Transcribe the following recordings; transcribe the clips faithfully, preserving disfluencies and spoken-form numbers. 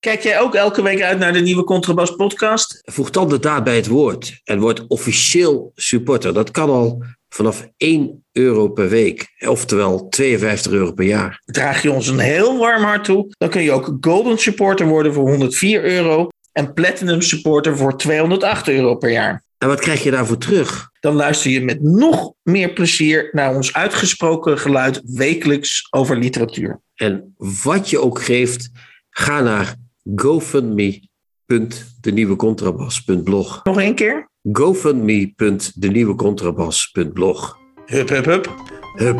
Kijk jij ook elke week uit naar de nieuwe Contrabass podcast? Voeg dan de daad bij het woord en word officieel supporter. Dat kan al vanaf één euro per week, oftewel tweeënvijftig euro per jaar. Draag je ons een heel warm hart toe, dan kun je ook Golden Supporter worden voor honderdvier euro en Platinum Supporter voor tweehonderdacht euro per jaar. En wat krijg je daarvoor terug? Dan luister je met nog meer plezier naar ons uitgesproken geluid wekelijks over literatuur. En wat je ook geeft, ga naar gofundme punt de nieuwe contrabas punt blog. Nog één keer? gofundme punt de nieuwe contrabas punt blog. Hup, hup, hup. Hup.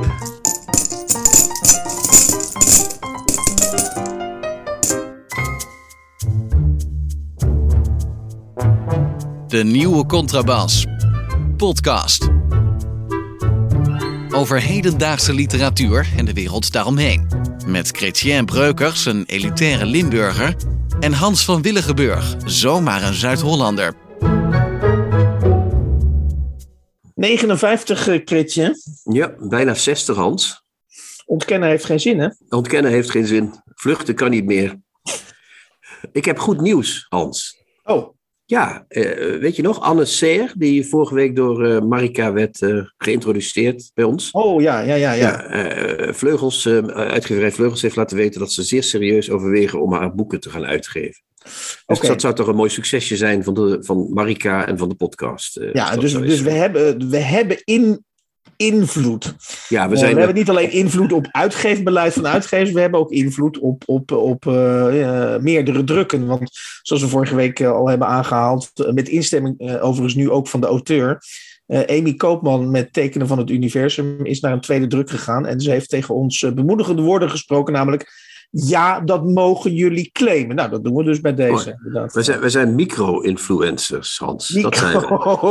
De Nieuwe Contrabas. Podcast. Over hedendaagse literatuur en de wereld daaromheen. Met Chrétien Breukers, een elitaire Limburger. En Hans van Willigenburg, zomaar een Zuid-Hollander. negenenvijftig, Chrétien. Ja, bijna zestig, Hans. Ontkennen heeft geen zin, hè? Ontkennen heeft geen zin. Vluchten kan niet meer. Ik heb goed nieuws, Hans. Oh. Ja, weet je nog? Anne Seer, die vorige week door Marika werd geïntroduceerd bij ons. Oh, ja, ja, ja. ja. ja Vleugels, uitgeverij Vleugels heeft laten weten dat ze zeer serieus overwegen om haar boeken te gaan uitgeven. Dus okay. Dat zou toch een mooi succesje zijn van, de, van Marika en van de podcast. Ja, dus, dus we hebben, we hebben in, invloed. Ja, we, zijn we hebben met... niet alleen invloed op uitgeefbeleid van uitgevers, we hebben ook invloed op, op, op uh, uh, meerdere drukken. Want zoals we vorige week al hebben aangehaald, met instemming uh, overigens nu ook van de auteur, uh, Amy Koopman met Tekenen van het Universum is naar een tweede druk gegaan en ze heeft tegen ons uh, bemoedigende woorden gesproken, namelijk: ja, dat mogen jullie claimen. Nou, dat doen we dus bij deze. Oh, we zijn, we zijn micro-influencers, Hans. Micro- dat zijn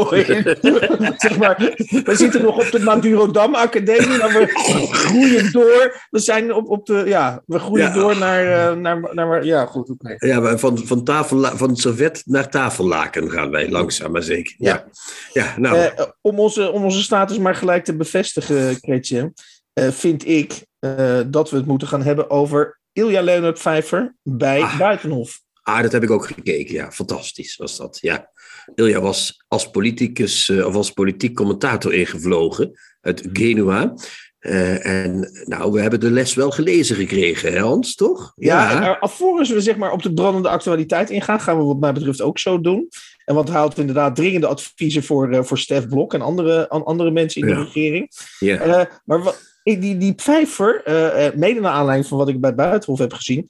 we. Zeg maar, we zitten nog op de Madurodam Academie, maar we groeien door. We zijn op, op de, ja, we groeien ja. door naar, naar, naar, ja, goed, oké. Okay. Ja, maar van, van, tafel, van servet naar tafellaken gaan wij langzaam, maar zeker. Ja. Ja. Ja, nou. uh, om, onze, om onze status maar gelijk te bevestigen, Chrétien, uh, vind ik uh, dat we het moeten gaan hebben over Ilja Leonard Pfeijffer bij ah, Buitenhof. Ah, dat heb ik ook gekeken, ja. Fantastisch was dat, ja. Ilja was als politicus, uh, of als politiek commentator ingevlogen uit Genua. Uh, en nou, we hebben de les wel gelezen gekregen, hè, Hans, toch? Ja, ja en alvorens we zeg maar op de brandende actualiteit ingaan, gaan we wat mij betreft ook zo doen. En want hij houdt inderdaad dringende adviezen voor, uh, voor Stef Blok en andere, an, andere mensen in de ja. regering. Ja. Uh, maar wat... Die, die Pfeijffer, uh, mede naar aanleiding van wat ik bij Buitenhof heb gezien,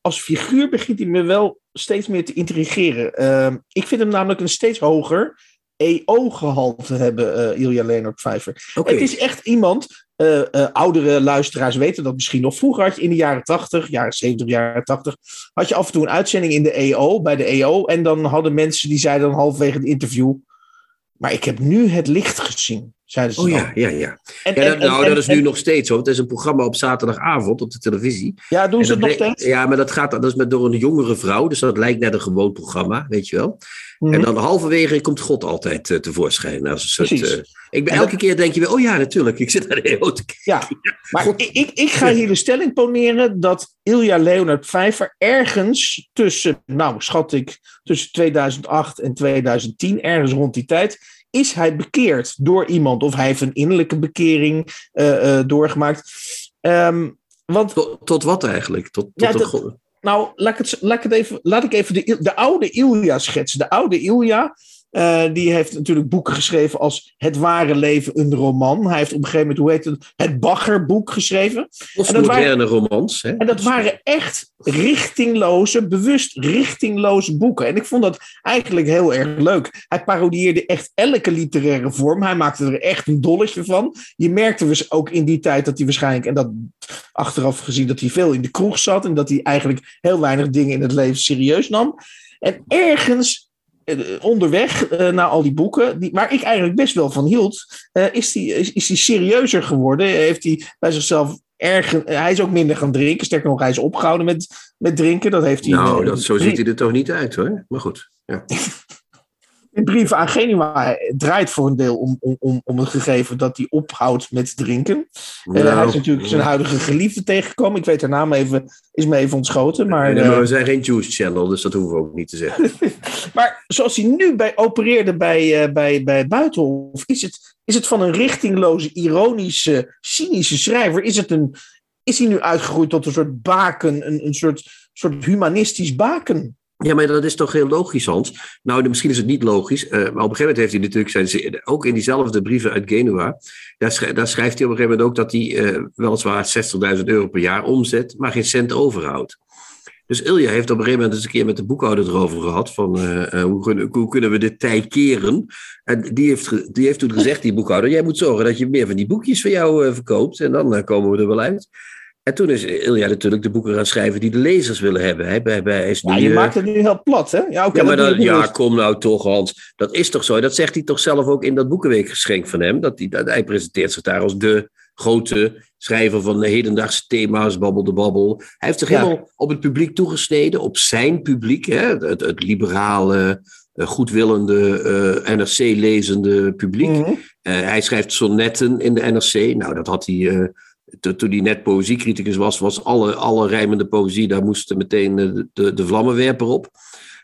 als figuur begint hij me wel steeds meer te intrigeren. Uh, ik vind hem namelijk een steeds hoger E O-gehalte hebben, uh, Ilja Leonard Pfeijffer. Okay. Het is echt iemand, uh, uh, oudere luisteraars weten dat misschien nog. Vroeger had je in de jaren tachtig, jaren zeventig, jaren tachtig, had je af en toe een uitzending in de E O, bij de E O. En dan hadden mensen, die zeiden dan halverwege het interview: maar ik heb nu het licht gezien. Zeiden ze oh ja, ja, ja. En, ja dat, en, nou, en, dat is nu en, nog steeds zo. Het is een programma op zaterdagavond op de televisie. Ja, doen ze het nog le- steeds? Ja, maar dat, gaat, dat is met door een jongere vrouw. Dus dat lijkt net een gewoon programma, weet je wel. Mm-hmm. En dan halverwege komt God altijd uh, tevoorschijn. Als een soort, uh, ik ben, elke dat... keer denk je weer, oh ja, natuurlijk. Ik zit naar de E O te kijken. Ja, maar ik, ik, ik ga hier de stelling poneren dat Ilja Leonard Pfeijffer ergens tussen, nou schat ik, tussen tweeduizendacht en tweeduizend tien, ergens rond die tijd, is hij bekeerd door iemand? Of hij heeft een innerlijke bekering uh, uh, doorgemaakt? Um, want, tot, tot wat eigenlijk? Tot, tot ja, de, de, nou, laat ik, het, laat ik, het even, laat ik even de, de oude Ilja schetsen. De oude Ilja, uh, die heeft natuurlijk boeken geschreven als Het Ware Leven, een roman. Hij heeft op een gegeven moment, hoe heet het, het Baggerboek geschreven. Of en dat moderne waren, romans. Hè? En dat waren echt richtingloze, bewust richtingloze boeken. En ik vond dat eigenlijk heel erg leuk. Hij parodieerde echt elke literaire vorm. Hij maakte er echt een dolletje van. Je merkte dus ook in die tijd dat hij waarschijnlijk, en dat achteraf gezien, dat hij veel in de kroeg zat en dat hij eigenlijk heel weinig dingen in het leven serieus nam. En ergens onderweg uh, naar al die boeken, die, waar ik eigenlijk best wel van hield, uh, is hij is, is die serieuzer geworden. Heeft hij bij zichzelf erg, hij is ook minder gaan drinken. Sterker nog, hij is opgehouden met, met drinken. Dat heeft hij. Nou, dat, zo ziet hij er toch niet uit hoor. Maar goed. Ja. In brieven aan Genua draait voor een deel om, om, om, om het gegeven dat hij ophoudt met drinken. Nou, en hij is natuurlijk zijn huidige geliefde tegengekomen. Ik weet haar naam even, is me even ontschoten. Maar, nee, maar we zijn geen Juice Channel, dus dat hoeven we ook niet te zeggen. Maar zoals hij nu bij, opereerde bij, bij, bij Buitenhof, is het, is het van een richtingloze, ironische, cynische schrijver. Is, het een, is hij nu uitgegroeid tot een soort baken, een, een soort, soort humanistisch baken? Ja, maar dat is toch heel logisch, Hans? Nou, misschien is het niet logisch, uh, maar op een gegeven moment heeft hij natuurlijk zijn, ook in diezelfde brieven uit Genua, daar, schrij, daar schrijft hij op een gegeven moment ook dat hij uh, weliswaar zestigduizend euro per jaar omzet, maar geen cent overhoudt. Dus Ilja heeft op een gegeven moment eens een keer met de boekhouder erover gehad, van uh, uh, hoe, kunnen, hoe kunnen we dit tij keren? En die heeft, die heeft toen gezegd, die boekhouder, jij moet zorgen dat je meer van die boekjes van jou uh, verkoopt en dan uh, komen we er wel uit. En toen is Ilja natuurlijk de boeken gaan schrijven die de lezers willen hebben. Hij, hij, hij is ja, nu, je uh... maakt het nu heel plat, hè? Ja, okay, ja, maar dat, ja kom nou toch, Hans. Dat is toch zo? Dat zegt hij toch zelf ook in dat boekenweekgeschenk van hem. Dat hij, dat, hij presenteert zich daar als de grote schrijver van de hedendaagse thema's, babbel de babbel. Hij heeft zich ja. helemaal op het publiek toegesneden, op zijn publiek. Hè? Het, het liberale, goedwillende, uh, N R C-lezende publiek. Mm-hmm. Uh, hij schrijft sonnetten in de N R C. Nou, dat had hij... Uh, Toen hij net poëziecriticus was, was alle, alle rijmende poëzie, daar moesten meteen de, de vlammenwerper op.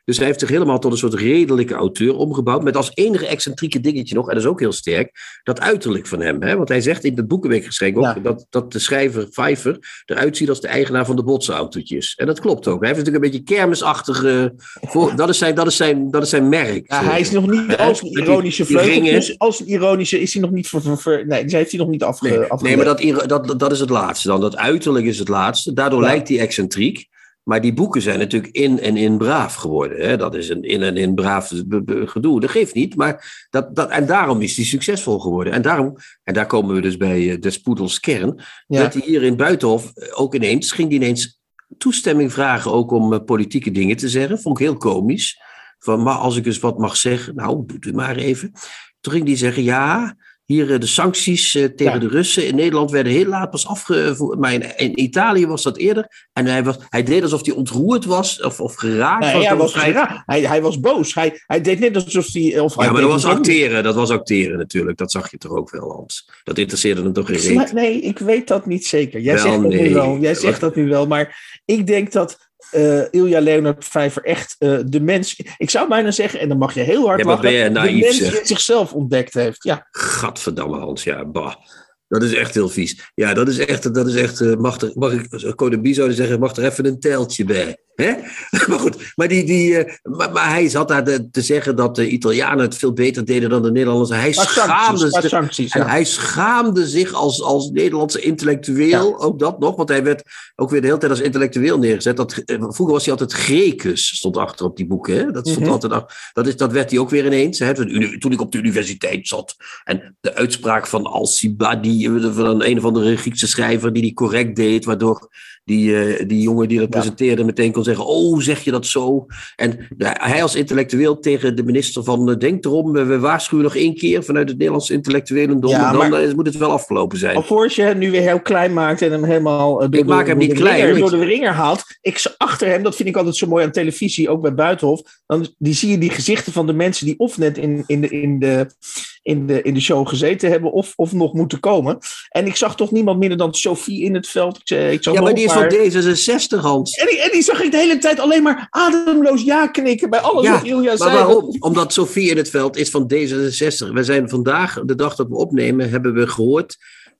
Dus hij heeft zich helemaal tot een soort redelijke auteur omgebouwd, met als enige excentrieke dingetje nog, en dat is ook heel sterk, dat uiterlijk van hem. Hè? Want hij zegt in het boekenweekgeschenk ook, ja. dat, dat de schrijver Pfeijffer eruit ziet als de eigenaar van de botsautootjes. En dat klopt ook. Hij heeft natuurlijk een beetje kermisachtige... Voor, dat, is zijn, dat, is zijn, dat is zijn merk. Ja, hij is nog niet als een ironische vleugel. Als een ironische is hij nog niet... Ver, ver, ver, nee, die heeft hij nog niet afge, nee, afge, nee, maar dat, dat, dat is het laatste dan. Dat uiterlijk is het laatste. Daardoor ja. lijkt hij excentriek. Maar die boeken zijn natuurlijk in en in braaf geworden. Hè? Dat is een in en in braaf gedoe. Dat geeft niet, maar dat, dat, en daarom is die succesvol geworden. En, daarom, en daar komen we dus bij Des Poedels kern. Ja. Dat hij hier in Buitenhof ook ineens, ging die ineens toestemming vragen ook om politieke dingen te zeggen. Vond ik heel komisch. Van, maar als ik eens wat mag zeggen, nou, doet u maar even. Toen ging hij zeggen, ja... Hier de sancties tegen ja. de Russen in Nederland werden heel laat pas afgevoerd. Maar in, in Italië was dat eerder. En hij, was, hij deed alsof hij ontroerd was of, of geraakt. Nee, was hij, was geraakt. Hij, hij was boos. Hij, hij deed net alsof hij... Of ja, hij maar dat was acteren. Niet. Dat was acteren natuurlijk. Dat zag je toch ook wel, Hans. Dat interesseerde hem toch geen reet. Nee, ik weet dat niet zeker. Jij wel, zegt dat nee. nu wel. Jij zegt dat nu wel. Maar ik denk dat... Uh, Ilja Leonard Pfeijffer echt uh, de mens... Ik zou bijna zeggen, en dan mag je heel hard ja, lachen... Je naïef, de mens zeg. Die zichzelf ontdekt heeft. Ja. Gadverdamme, Hans, ja, bah. Dat is echt heel vies. Ja, dat is echt... Dat is echt uh, mag, er, mag ik, Codebie zou zeggen, mag er even een teltje bij. Hè? Maar goed, maar, die, die, uh, maar, maar hij zat daar de, te zeggen dat de Italianen het veel beter deden dan de Nederlanders. Hij, maar schaamde, maar zich, sancties, ja. en hij schaamde zich als, als Nederlandse intellectueel, ja. ook dat nog. Want hij werd ook weer de hele tijd als intellectueel neergezet. Dat, vroeger was hij altijd Grecus, stond achter op die boeken. Hè? Dat, stond mm-hmm. altijd achter, dat, is, dat werd hij ook weer ineens. Hè? Toen ik op de universiteit zat en de uitspraak van Alcibiades, van een of andere Griekse schrijver die die correct deed, waardoor... Die, die jongen die dat ja. presenteerde meteen kon zeggen... oh, zeg je dat zo? En hij als intellectueel tegen de minister van... denk erom, we waarschuwen nog één keer... vanuit het Nederlands intellectuelendom... Ja, dan maar, moet het wel afgelopen zijn. Alvorens je hem nu weer heel klein maakt... en hem helemaal ik door, maak hem door, niet de klein, ringer, door de ringer haalt... ik achter hem, dat vind ik altijd zo mooi aan televisie... ook bij Buitenhof... dan die zie je die gezichten van de mensen... die of net in, in, de, in, de, in, de, in de show gezeten hebben... Of, of nog moeten komen. En ik zag toch niemand minder dan Sophie in 't Veld. Ik, ik zag ja, maar die is D zesenzestig, Hans. En die, en die zag ik de hele tijd alleen maar ademloos ja knikken bij alles ja, wat Ilja zei. Maar waarom? Omdat Sophie in 't Veld is van D zesenzestig. We zijn vandaag, de dag dat we opnemen, hebben we gehoord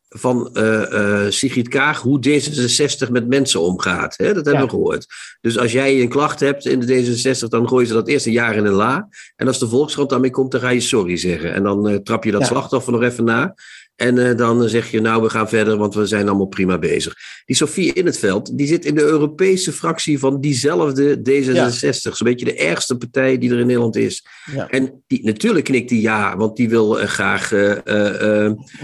van uh, uh, Sigrid Kaag hoe D zesenzestig met mensen omgaat. Hè? Dat hebben ja. we gehoord. Dus als jij een klacht hebt in de D zesenzestig, dan gooien ze dat eerste jaar in een la. En als de Volkskrant daarmee komt, dan ga je sorry zeggen. En dan uh, trap je dat ja. slachtoffer nog even na. En uh, dan zeg je, nou, we gaan verder, want we zijn allemaal prima bezig. Die Sophie in 't Veld, die zit in de Europese fractie van diezelfde D zesenzestig. Ja. Zo'n beetje de ergste partij die er in Nederland is. Ja. En die, natuurlijk knikt die ja, want die wil uh, graag... Uh, uh,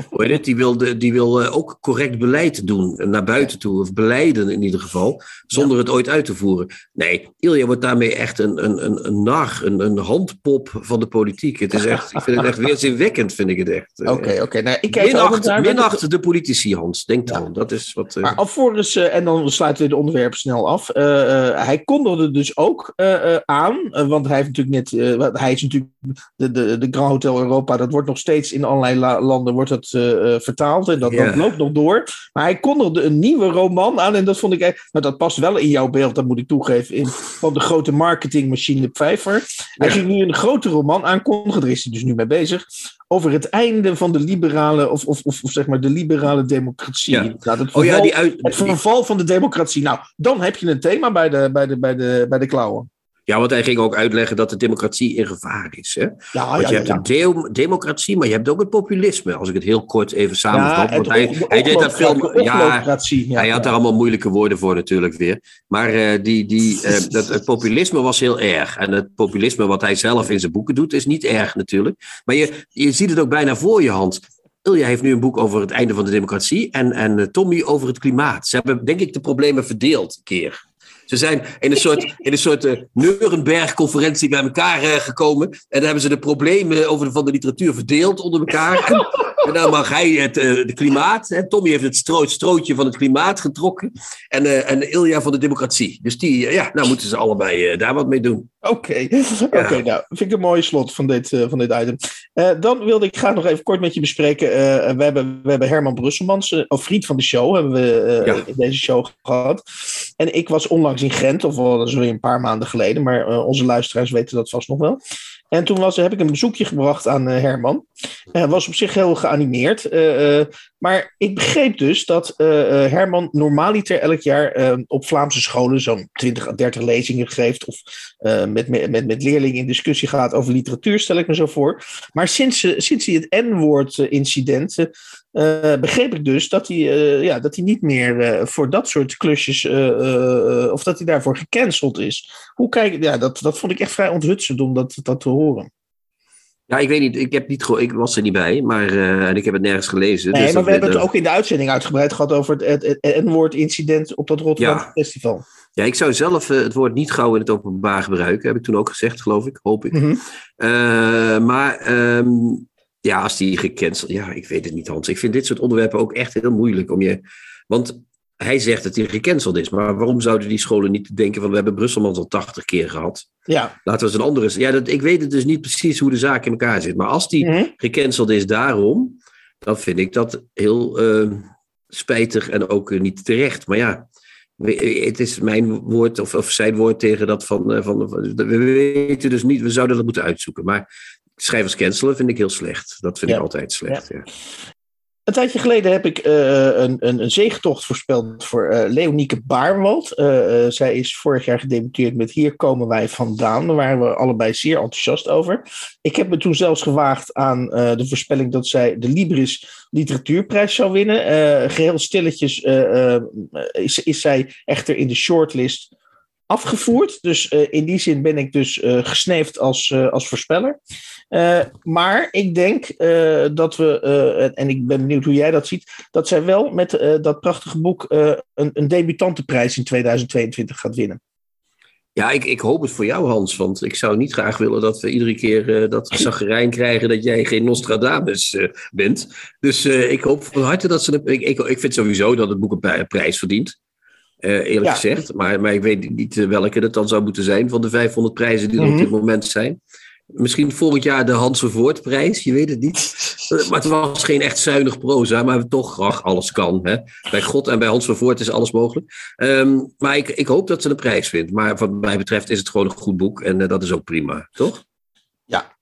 hoe heet het? Die wil, de, die wil uh, ook correct beleid doen, naar buiten toe. Of beleiden in ieder geval, zonder ja. het ooit uit te voeren. Nee, Ilja wordt daarmee echt een, een, een, een nar, een, een handpop van de politiek. Het is echt, ik vind het echt weerzinwekkend, vind ik het echt. Oké, okay, oké. Okay. Nou, ik Minacht, minacht de politici, Hans. Denk dan. Ja. Dat is wat... Uh... Maar alvorens, uh, en dan sluiten we het onderwerp snel af. Uh, uh, hij kondigde dus ook uh, uh, aan, uh, want hij, heeft natuurlijk net, uh, hij is natuurlijk de, de, de Grand Hotel Europa, dat wordt nog steeds in allerlei la, landen wordt dat, uh, vertaald. En dat, yeah. dat loopt nog door. Maar hij kondigde een nieuwe roman aan. En dat vond ik eigenlijk... Nou, dat past wel in jouw beeld, dat moet ik toegeven. In, van de grote marketingmachine Pfeijffer. Hij ging nu een grote roman aankondigen. Daar is hij dus nu mee bezig. Over het einde van de liberale... Of, of, of, of zeg maar de liberale democratie. Ja. Nou, het, verval, oh ja, die uit... het verval van de democratie. Nou, dan heb je een thema bij de, bij de, bij de, bij de klauwen. Ja, want hij ging ook uitleggen dat de democratie in gevaar is. Hè? Ja, want ja, je hebt ja, ja. een deel, democratie, maar je hebt ook het populisme. Als ik het heel kort even samenvat. Ja, want hij, de hij deed dat veel. Ja, ja, hij had daar allemaal moeilijke woorden voor natuurlijk weer. Maar uh, die, die, uh, dat, het populisme was heel erg. En het populisme wat hij zelf in zijn boeken doet, is niet erg natuurlijk. Maar je, je ziet het ook bijna voor je hand. Ilja heeft nu een boek over het einde van de democratie. En, en Tommy over het klimaat. Ze hebben denk ik de problemen verdeeld een keer. Ze zijn in een soort, in een soort uh, Nuremberg-conferentie bij elkaar uh, gekomen. En daar hebben ze de problemen over de, van de literatuur verdeeld onder elkaar. En, en dan mag hij het uh, de klimaat. Hè. Tommy heeft het stro- strootje van het klimaat getrokken. En, uh, en Ilja van de democratie. Dus die, uh, ja, nou moeten ze allebei uh, daar wat mee doen. Oké, okay. okay, ja. nou, vind ik een mooie slot van dit, uh, van dit item. Uh, dan wilde ik graag nog even kort met je bespreken. Uh, we, hebben, we hebben Herman Brusselmans, uh, of vriend van de show, hebben we uh, ja. in deze show gehad. En ik was onlangs in Gent, of wel dat is weer een paar maanden geleden, maar uh, onze luisteraars weten dat vast nog wel. En toen was, heb ik een bezoekje gebracht aan uh, Herman. Hij uh, was op zich heel geanimeerd. Uh, uh, maar ik begreep dus dat uh, Herman normaliter elk jaar uh, op Vlaamse scholen zo'n twintig à dertig lezingen geeft. Of uh, met, met, met leerlingen in discussie gaat over literatuur, stel ik me zo voor. Maar sinds, uh, sinds hij het N-woord uh, incident... Uh, Uh, begreep ik dus dat hij, uh, ja, dat hij niet meer uh, voor dat soort klusjes, uh, uh, of dat hij daarvoor gecanceld is. Hoe kijk, ja, dat, dat vond ik echt vrij onthutsend om dat, dat te horen. Ja, ik weet niet, ik, heb niet ge- ik was er niet bij, maar uh, en ik heb het nergens gelezen. Nee, dus maar we hebben het ook in de uitzending uitgebreid gehad over het, het, het N-woord-incident op dat Rotterdam ja. Festival. Ja, ik zou zelf uh, het woord niet gauw in het openbaar gebruiken, heb ik toen ook gezegd, geloof ik, hoop ik. Mm-hmm. Uh, maar... Um, Ja, als die gecanceld... Ja, ik weet het niet, Hans. Ik vind dit soort onderwerpen ook echt heel moeilijk. Om je, want hij zegt dat hij gecanceld is. Maar waarom zouden die scholen niet denken van... We hebben Brusselmans al tachtig keer gehad. Ja. Laten we eens een andere... Ja, dat, ik weet het dus niet precies hoe de zaak in elkaar zit. Maar als die mm-hmm. gecanceld is daarom... Dan vind ik dat heel uh, spijtig en ook uh, niet terecht. Maar ja... Het is mijn woord of, of zijn woord tegen dat van, van... We weten dus niet, we zouden dat moeten uitzoeken. Maar schrijvers cancelen vind ik heel slecht. Dat vind ja. ik altijd slecht, ja. Ja. Een tijdje geleden heb ik uh, een, een, een zegetocht voorspeld voor uh, Leonieke Baarwald. Uh, uh, zij is vorig jaar gedebuteerd met Hier komen wij vandaan. Daar waren we allebei zeer enthousiast over. Ik heb me toen zelfs gewaagd aan uh, de voorspelling dat zij de Libris Literatuurprijs zou winnen. Uh, geheel stilletjes uh, uh, is, is zij echter in de shortlist afgevoerd. Dus uh, in die zin ben ik dus uh, gesneefd als, uh, als voorspeller. Uh, maar ik denk uh, dat we, uh, en ik ben benieuwd hoe jij dat ziet, dat zij wel met uh, dat prachtige boek uh, een, een debutantenprijs in tweeduizend tweeëntwintig gaat winnen. Ja, ik, ik hoop het voor jou, Hans, want ik zou niet graag willen dat we iedere keer uh, dat zagrijn krijgen dat jij geen Nostradamus uh, bent. Dus uh, ik hoop van harte dat ze, de, ik, ik, ik vind sowieso dat het boek een prijs verdient. Uh, eerlijk ja. gezegd, maar, maar ik weet niet welke dat dan zou moeten zijn van de vijfhonderd prijzen die er mm-hmm. op dit moment zijn. Misschien volgend jaar de Hans van Voortprijs, je weet het niet. Maar het was geen echt zuinig proza, maar toch graag alles kan. Hè? Bij God en bij Hans van Voort is alles mogelijk. Um, maar ik, ik hoop dat ze een prijs vindt. Maar wat mij betreft is het gewoon een goed boek en uh, dat is ook prima, toch? Ja.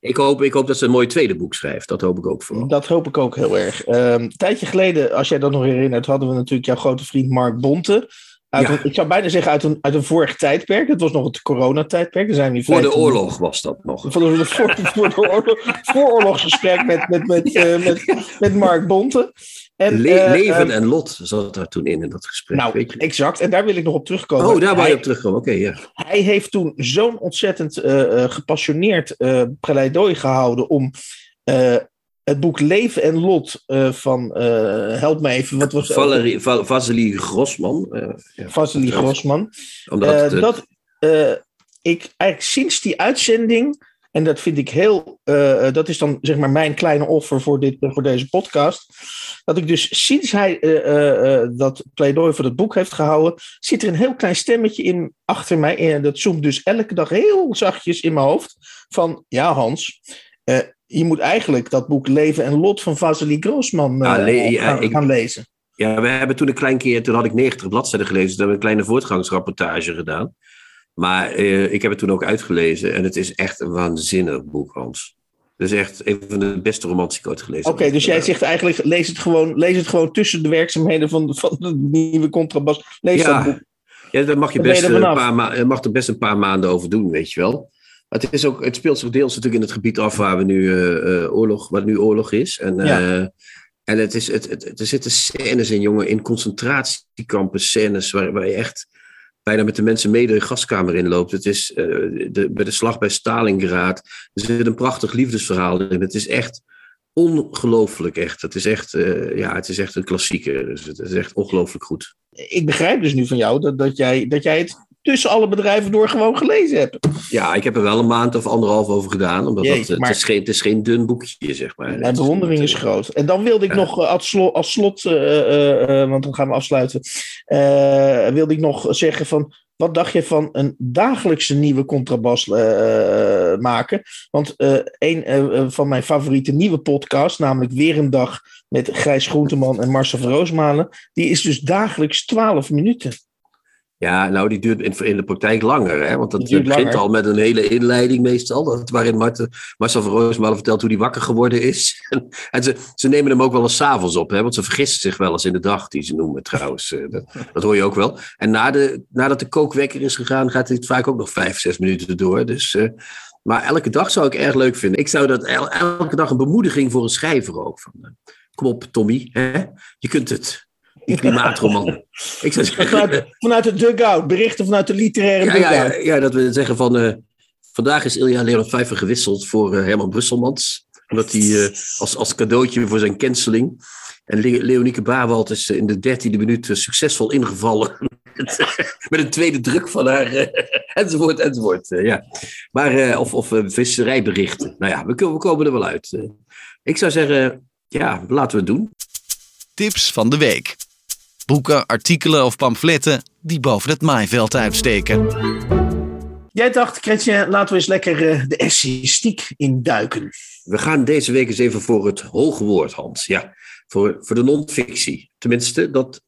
Ik hoop, ik hoop dat ze een mooi tweede boek schrijft. Dat hoop ik ook vooral. Dat hoop ik ook heel erg. Um, een tijdje geleden, als jij dat nog herinnert, hadden we natuurlijk jouw grote vriend Mark Bonte. Uit ja. een, ik zou bijna zeggen uit een, uit een vorig tijdperk. Het was nog het coronatijdperk. Er zijn voor de oorlog was dat nog. Voor de, voor, voor de oorlog, vooroorlogsgesprek met, met, met, ja. uh, met, met Mark Bonte. En, Le- uh, Leven uh, en Lot zat daar toen in, in dat gesprek. Nou, weet je. Exact. En daar wil ik nog op terugkomen. Oh, daar wil je op terugkomen. Oké, okay, ja. Hij heeft toen zo'n ontzettend uh, gepassioneerd uh, pleidooi gehouden om... Uh, het boek Leven en Lot uh, van, uh, help me even, wat was het? Valerie, Va- Vasily Grossman. Uh, ja. Vasily Grossman. Omdat uh, het, uh... Dat uh, ik eigenlijk sinds die uitzending En dat vind ik heel, uh, dat is dan zeg maar mijn kleine offer voor, dit, uh, voor deze podcast. Dat ik dus sinds hij uh, uh, dat pleidooi voor het boek heeft gehouden, zit er een heel klein stemmetje in achter mij. En dat zoomt dus elke dag heel zachtjes in mijn hoofd. Van, ja Hans, uh, je moet eigenlijk dat boek Leven en Lot van Vasily Grossman uh, ah, le- ja, gaan, ik, gaan lezen. Ja, we hebben toen een klein keer, toen had ik negentig bladzijden gelezen. Toen hebben we een kleine voortgangsrapportage gedaan. Maar eh, ik heb het toen ook uitgelezen. En het is echt een waanzinnig boek, Hans. Het is echt een van de beste romans die ik ooit gelezen heb. Oké, okay, dus jij zegt eigenlijk, lees het gewoon, lees het gewoon tussen de werkzaamheden van, van de nieuwe Contrabass. Lees ja, dat boek. Ja, daar mag je best een, paar ma- mag er best een paar maanden over doen, weet je wel. Maar het, is ook, het speelt zich deels natuurlijk in het gebied af waar, we nu, uh, oorlog, waar nu oorlog is. En, ja. uh, en het is, het, het, er zitten scènes in, jongen, in concentratiekampen, scènes waar, waar je echt... bijna met de mensen mee de gaskamer inloopt. Het is uh, de, bij de slag bij Stalingrad. Er zit een prachtig liefdesverhaal in. Het is echt ongelooflijk echt. Het is echt, uh, ja, het is echt een klassieker. Dus het is echt ongelooflijk goed. Ik begrijp dus nu van jou dat, dat, jij, dat jij het tussen alle bedrijven door gewoon gelezen hebt. Ja, ik heb er wel een maand of anderhalf over gedaan. Omdat Jeet, dat, maar, het, is geen, het is geen dun boekje, zeg maar. Mijn bewondering is groot. En dan wilde ik ja. nog als slot, als slot uh, uh, uh, want dan gaan we afsluiten. Uh, wilde ik nog zeggen van... wat dacht je van een dagelijkse nieuwe Contrabass uh, maken? Want uh, een uh, van mijn favoriete nieuwe podcast, namelijk Weer een Dag met Gijs Groenteman en Marcel van Roosmalen, die is dus dagelijks twaalf minuten. Ja, nou, die duurt in, in de praktijk langer, hè? Want dat begint langer. Al met een hele inleiding meestal, dat, waarin Marten, Marcel van Roosmalen vertelt hoe hij wakker geworden is. en, en ze, ze nemen hem ook wel eens 's avonds op, hè? Want ze vergist zich wel eens in de dag, die ze noemen trouwens. dat, dat hoor je ook wel. En na de, nadat de kookwekker is gegaan, gaat het vaak ook nog vijf, zes minuten door. Dus, uh, maar elke dag zou ik erg leuk vinden. Ik zou dat el, elke dag een bemoediging voor een schrijver ook. Van, uh, kom op, Tommy, hè? Je kunt het. Die klimaatroman. Ik zou zeggen, vanuit, vanuit de dugout, berichten vanuit de literaire ja, dugout. Ja, ja, dat we zeggen van... Uh, vandaag is Ilja Leonard Pfeijffer gewisseld voor uh, Herman Brusselmans. Omdat hij uh, als, als cadeautje voor zijn cancelling... En Le- Leonieke Baarwald is uh, in de dertiende minuut uh, succesvol ingevallen. met een tweede druk van haar. Uh, enzovoort, enzovoort. Uh, ja. Maar, uh, of of uh, visserijberichten. Nou ja, we, kunnen, we komen er wel uit. Uh, ik zou zeggen, ja, laten we het doen. Tips van de week. Boeken, artikelen of pamfletten die boven het maaiveld uitsteken. Jij dacht, Chrétien, laten we eens lekker uh, de essayistiek induiken. We gaan deze week eens even voor het hoge woord, Hans. Ja, voor, voor de non-fictie. Tenminste, dat,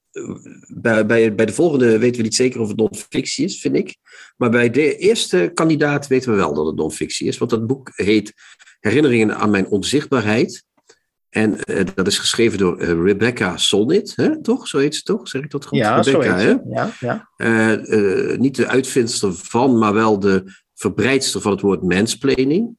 bij, bij, bij de volgende weten we niet zeker of het non-fictie is, vind ik. Maar bij de eerste kandidaat weten we wel dat het non-fictie is. Want dat boek heet Herinneringen aan mijn onzichtbaarheid... En uh, dat is geschreven door uh, Rebecca Solnit, hè? Toch? Zo heet ze toch? Zeg ik dat goed? Ja, Rebecca, zo heet ze. Ja, ja. Uh, uh, niet de uitvindster van, maar wel de verbreidster van het woord mansplaining.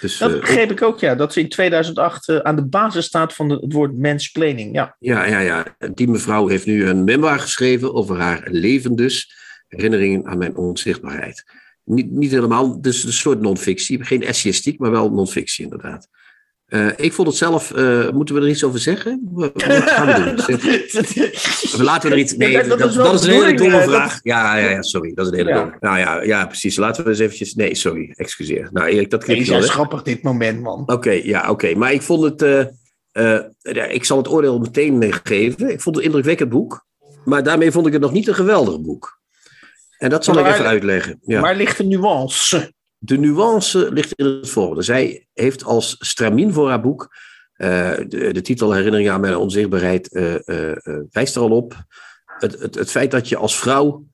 Dus, dat begreep uh, ik ook, ja. Dat ze in tweeduizend acht uh, aan de basis staat van de, het woord mansplaining. Ja. Ja, ja, ja. Die mevrouw heeft nu een memoir geschreven over haar leven dus. Herinneringen aan mijn onzichtbaarheid. Niet, niet helemaal, dus een soort non-fictie. Geen essayistiek, maar wel non-fictie inderdaad. Uh, ik vond het zelf... Uh, moeten we er iets over zeggen? Wat gaan we doen? Of laten we er iets... Nee, ja, dat, dat, is dat is een hele domme vraag. Dat... Ja, ja, ja, sorry. Dat is een hele ja. domme... Nou ja, ja, precies. Laten we eens eventjes... Nee, sorry. Excuseer. Nou, Erik, dat klinkt wel. Het is grappig dit moment, man. Oké, okay, ja, oké. Okay. Maar ik vond het... Uh, uh, ja, ik zal het oordeel meteen geven. Ik vond het een indrukwekkend boek. Maar daarmee vond ik het nog niet een geweldig boek. En dat zal maar, ik even uitleggen. Ja. Waar ligt de nuance? De nuance ligt in het volgende. Zij heeft als stramien voor haar boek, uh, de, de titel Herinneringen aan mijn onzichtbaarheid, uh, uh, uh, wijst er al op. Het, het, het feit dat je als vrouw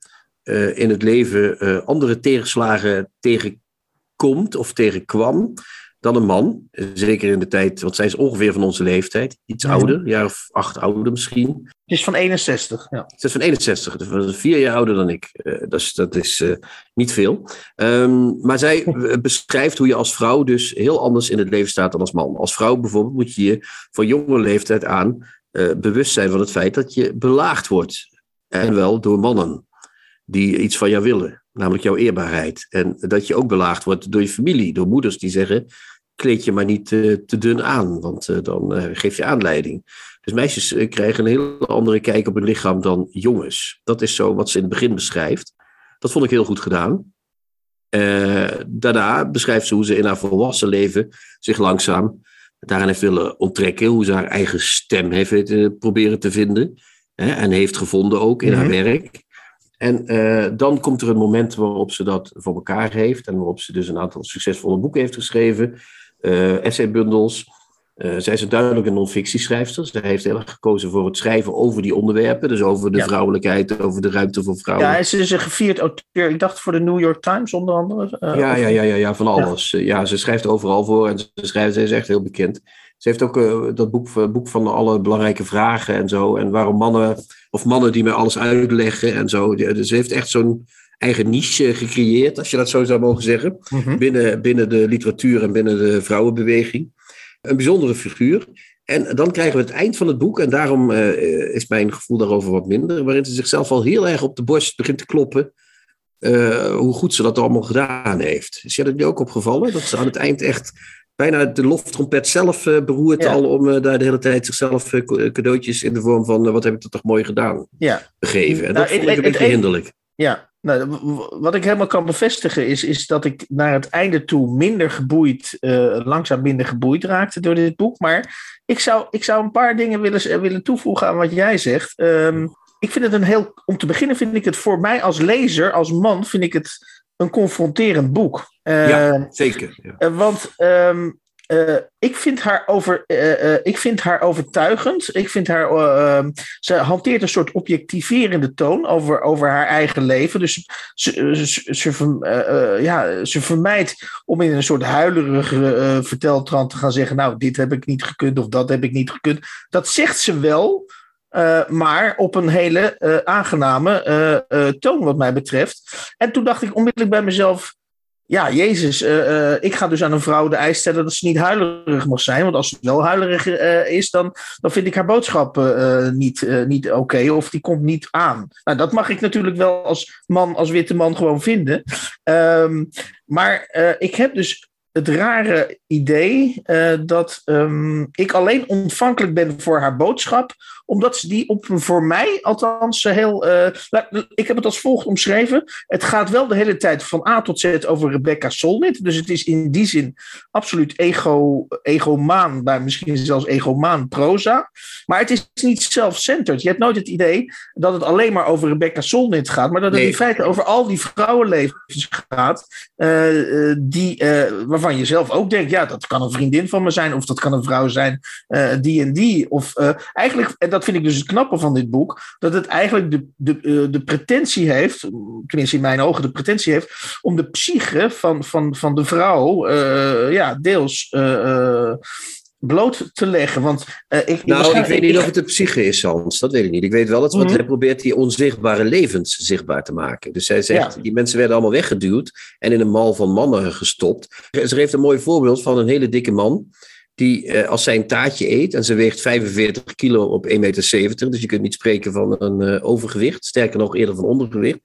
uh, in het leven uh, andere tegenslagen tegenkomt of tegenkwam dan een man. Zeker in de tijd, want zij is ongeveer van onze leeftijd. Iets ouder, een jaar of acht ouder misschien. Het is van eenenzestig. Ja. Het is van eenenzestig, dus vier jaar ouder dan ik. Uh, dat is, dat is uh, niet veel. Um, maar zij beschrijft hoe je als vrouw dus heel anders in het leven staat dan als man. Als vrouw bijvoorbeeld moet je je van jonge leeftijd aan uh, bewust zijn van het feit dat je belaagd wordt. En wel door mannen die iets van jou willen. Namelijk jouw eerbaarheid. En dat je ook belaagd wordt door je familie. Door moeders die zeggen... kleed je maar niet uh, te dun aan. Want uh, dan uh, geef je aanleiding. Dus meisjes uh, krijgen een heel andere kijk op hun lichaam dan jongens. Dat is zo wat ze in het begin beschrijft. Dat vond ik heel goed gedaan. Uh, daarna beschrijft ze hoe ze in haar volwassen leven zich langzaam daaraan heeft willen onttrekken. Hoe ze haar eigen stem heeft uh, proberen te vinden. Hè, en heeft gevonden ook in mm-hmm. haar werk. En uh, dan komt er een moment waarop ze dat voor elkaar heeft. En waarop ze dus een aantal succesvolle boeken heeft geschreven. Uh, essaybundels. Uh, zij is een duidelijke non-fictieschrijfster. Zij heeft heel erg gekozen voor het schrijven over die onderwerpen. Dus over de ja. vrouwelijkheid, over de ruimte voor vrouwen. Ja, ze is een gevierd auteur. Ik dacht voor de New York Times onder andere. Uh, ja, ja, ja, ja, ja, van alles. Ja. ja, ze schrijft overal voor en ze schrijft, ze is echt heel bekend. Ze heeft ook uh, dat boek, boek van alle belangrijke vragen en zo. En waarom mannen, of mannen die mij alles uitleggen en zo. Dus ze heeft echt zo'n eigen niche gecreëerd, als je dat zo zou mogen zeggen. Mm-hmm. Binnen, binnen de literatuur en binnen de vrouwenbeweging. Een bijzondere figuur. En dan krijgen we het eind van het boek. En daarom uh, is mijn gevoel daarover wat minder. Waarin ze zichzelf al heel erg op de borst begint te kloppen. Uh, hoe goed ze dat allemaal gedaan heeft. Is jij dat nu ook opgevallen? Dat ze aan het eind echt bijna de loftrompet zelf uh, beroert ja. al. Om uh, daar de hele tijd zichzelf uh, cadeautjes in de vorm van. Uh, wat heb ik dat toch mooi gedaan? Ja. Begeven. En nou, dat vond ik een het, beetje het, hinderlijk. Ja. Nou, wat ik helemaal kan bevestigen is, is dat ik naar het einde toe minder geboeid, uh, langzaam minder geboeid raakte door dit boek. Maar ik zou, ik zou een paar dingen willen, willen toevoegen aan wat jij zegt. Um, ik vind het een heel, om te beginnen vind ik het voor mij als lezer, als man, vind ik het een confronterend boek. Uh, ja, zeker. Ja. Uh, want um, uh, ik, vind haar over, uh, uh, ik vind haar overtuigend. Ik vind haar, uh, uh, ze hanteert een soort objectiverende toon over, over haar eigen leven. Dus ze, ze, ze, uh, uh, ja, ze vermijdt om in een soort huilerige uh, verteltrant te gaan zeggen... nou, dit heb ik niet gekund of dat heb ik niet gekund. Dat zegt ze wel, uh, maar op een hele uh, aangename uh, uh, toon wat mij betreft. En toen dacht ik onmiddellijk bij mezelf... Ja, Jezus, uh, uh, ik ga dus aan een vrouw de eis stellen dat ze niet huilerig mag zijn. Want als ze wel huilerig uh, is, dan, dan vind ik haar boodschap uh, niet, uh, niet oké. Okay, of die komt niet aan. Nou, dat mag ik natuurlijk wel als man, als witte man gewoon vinden. Um, maar uh, ik heb dus het rare idee uh, dat um, ik alleen ontvankelijk ben voor haar boodschap. Omdat ze die op voor mij althans heel... Uh, ik heb het als volgt omschreven. Het gaat wel de hele tijd van A tot Z over Rebecca Solnit. Dus het is in die zin absoluut ego, egomaan. Misschien zelfs egomaan proza. Maar het is niet self-centered. Je hebt nooit het idee dat het alleen maar over Rebecca Solnit gaat. Maar dat het nee. in feite over al die vrouwenlevens gaat. Uh, die, uh, waarvan je zelf ook denkt. Ja, dat kan een vriendin van me zijn. Of dat kan een vrouw zijn. Uh, die en die. Of uh, eigenlijk... Dat vind ik dus het knappe van dit boek, dat het eigenlijk de, de, de pretentie heeft, tenminste in mijn ogen de pretentie heeft, om de psyche van, van, van de vrouw uh, ja, deels uh, bloot te leggen. Want, uh, ik, nou, ik weet niet ik, of het de psyche is, Hans, dat weet ik niet. Ik weet wel dat mm-hmm. hij probeert die onzichtbare levens zichtbaar te maken. Dus hij zegt, ja. die mensen werden allemaal weggeduwd en in een mal van mannen gestopt. Ze geeft een mooi voorbeeld van een hele dikke man, die als zij een taartje eet, en ze weegt vijfenveertig kilo op één meter zeventig, dus je kunt niet spreken van een overgewicht, sterker nog eerder van ondergewicht,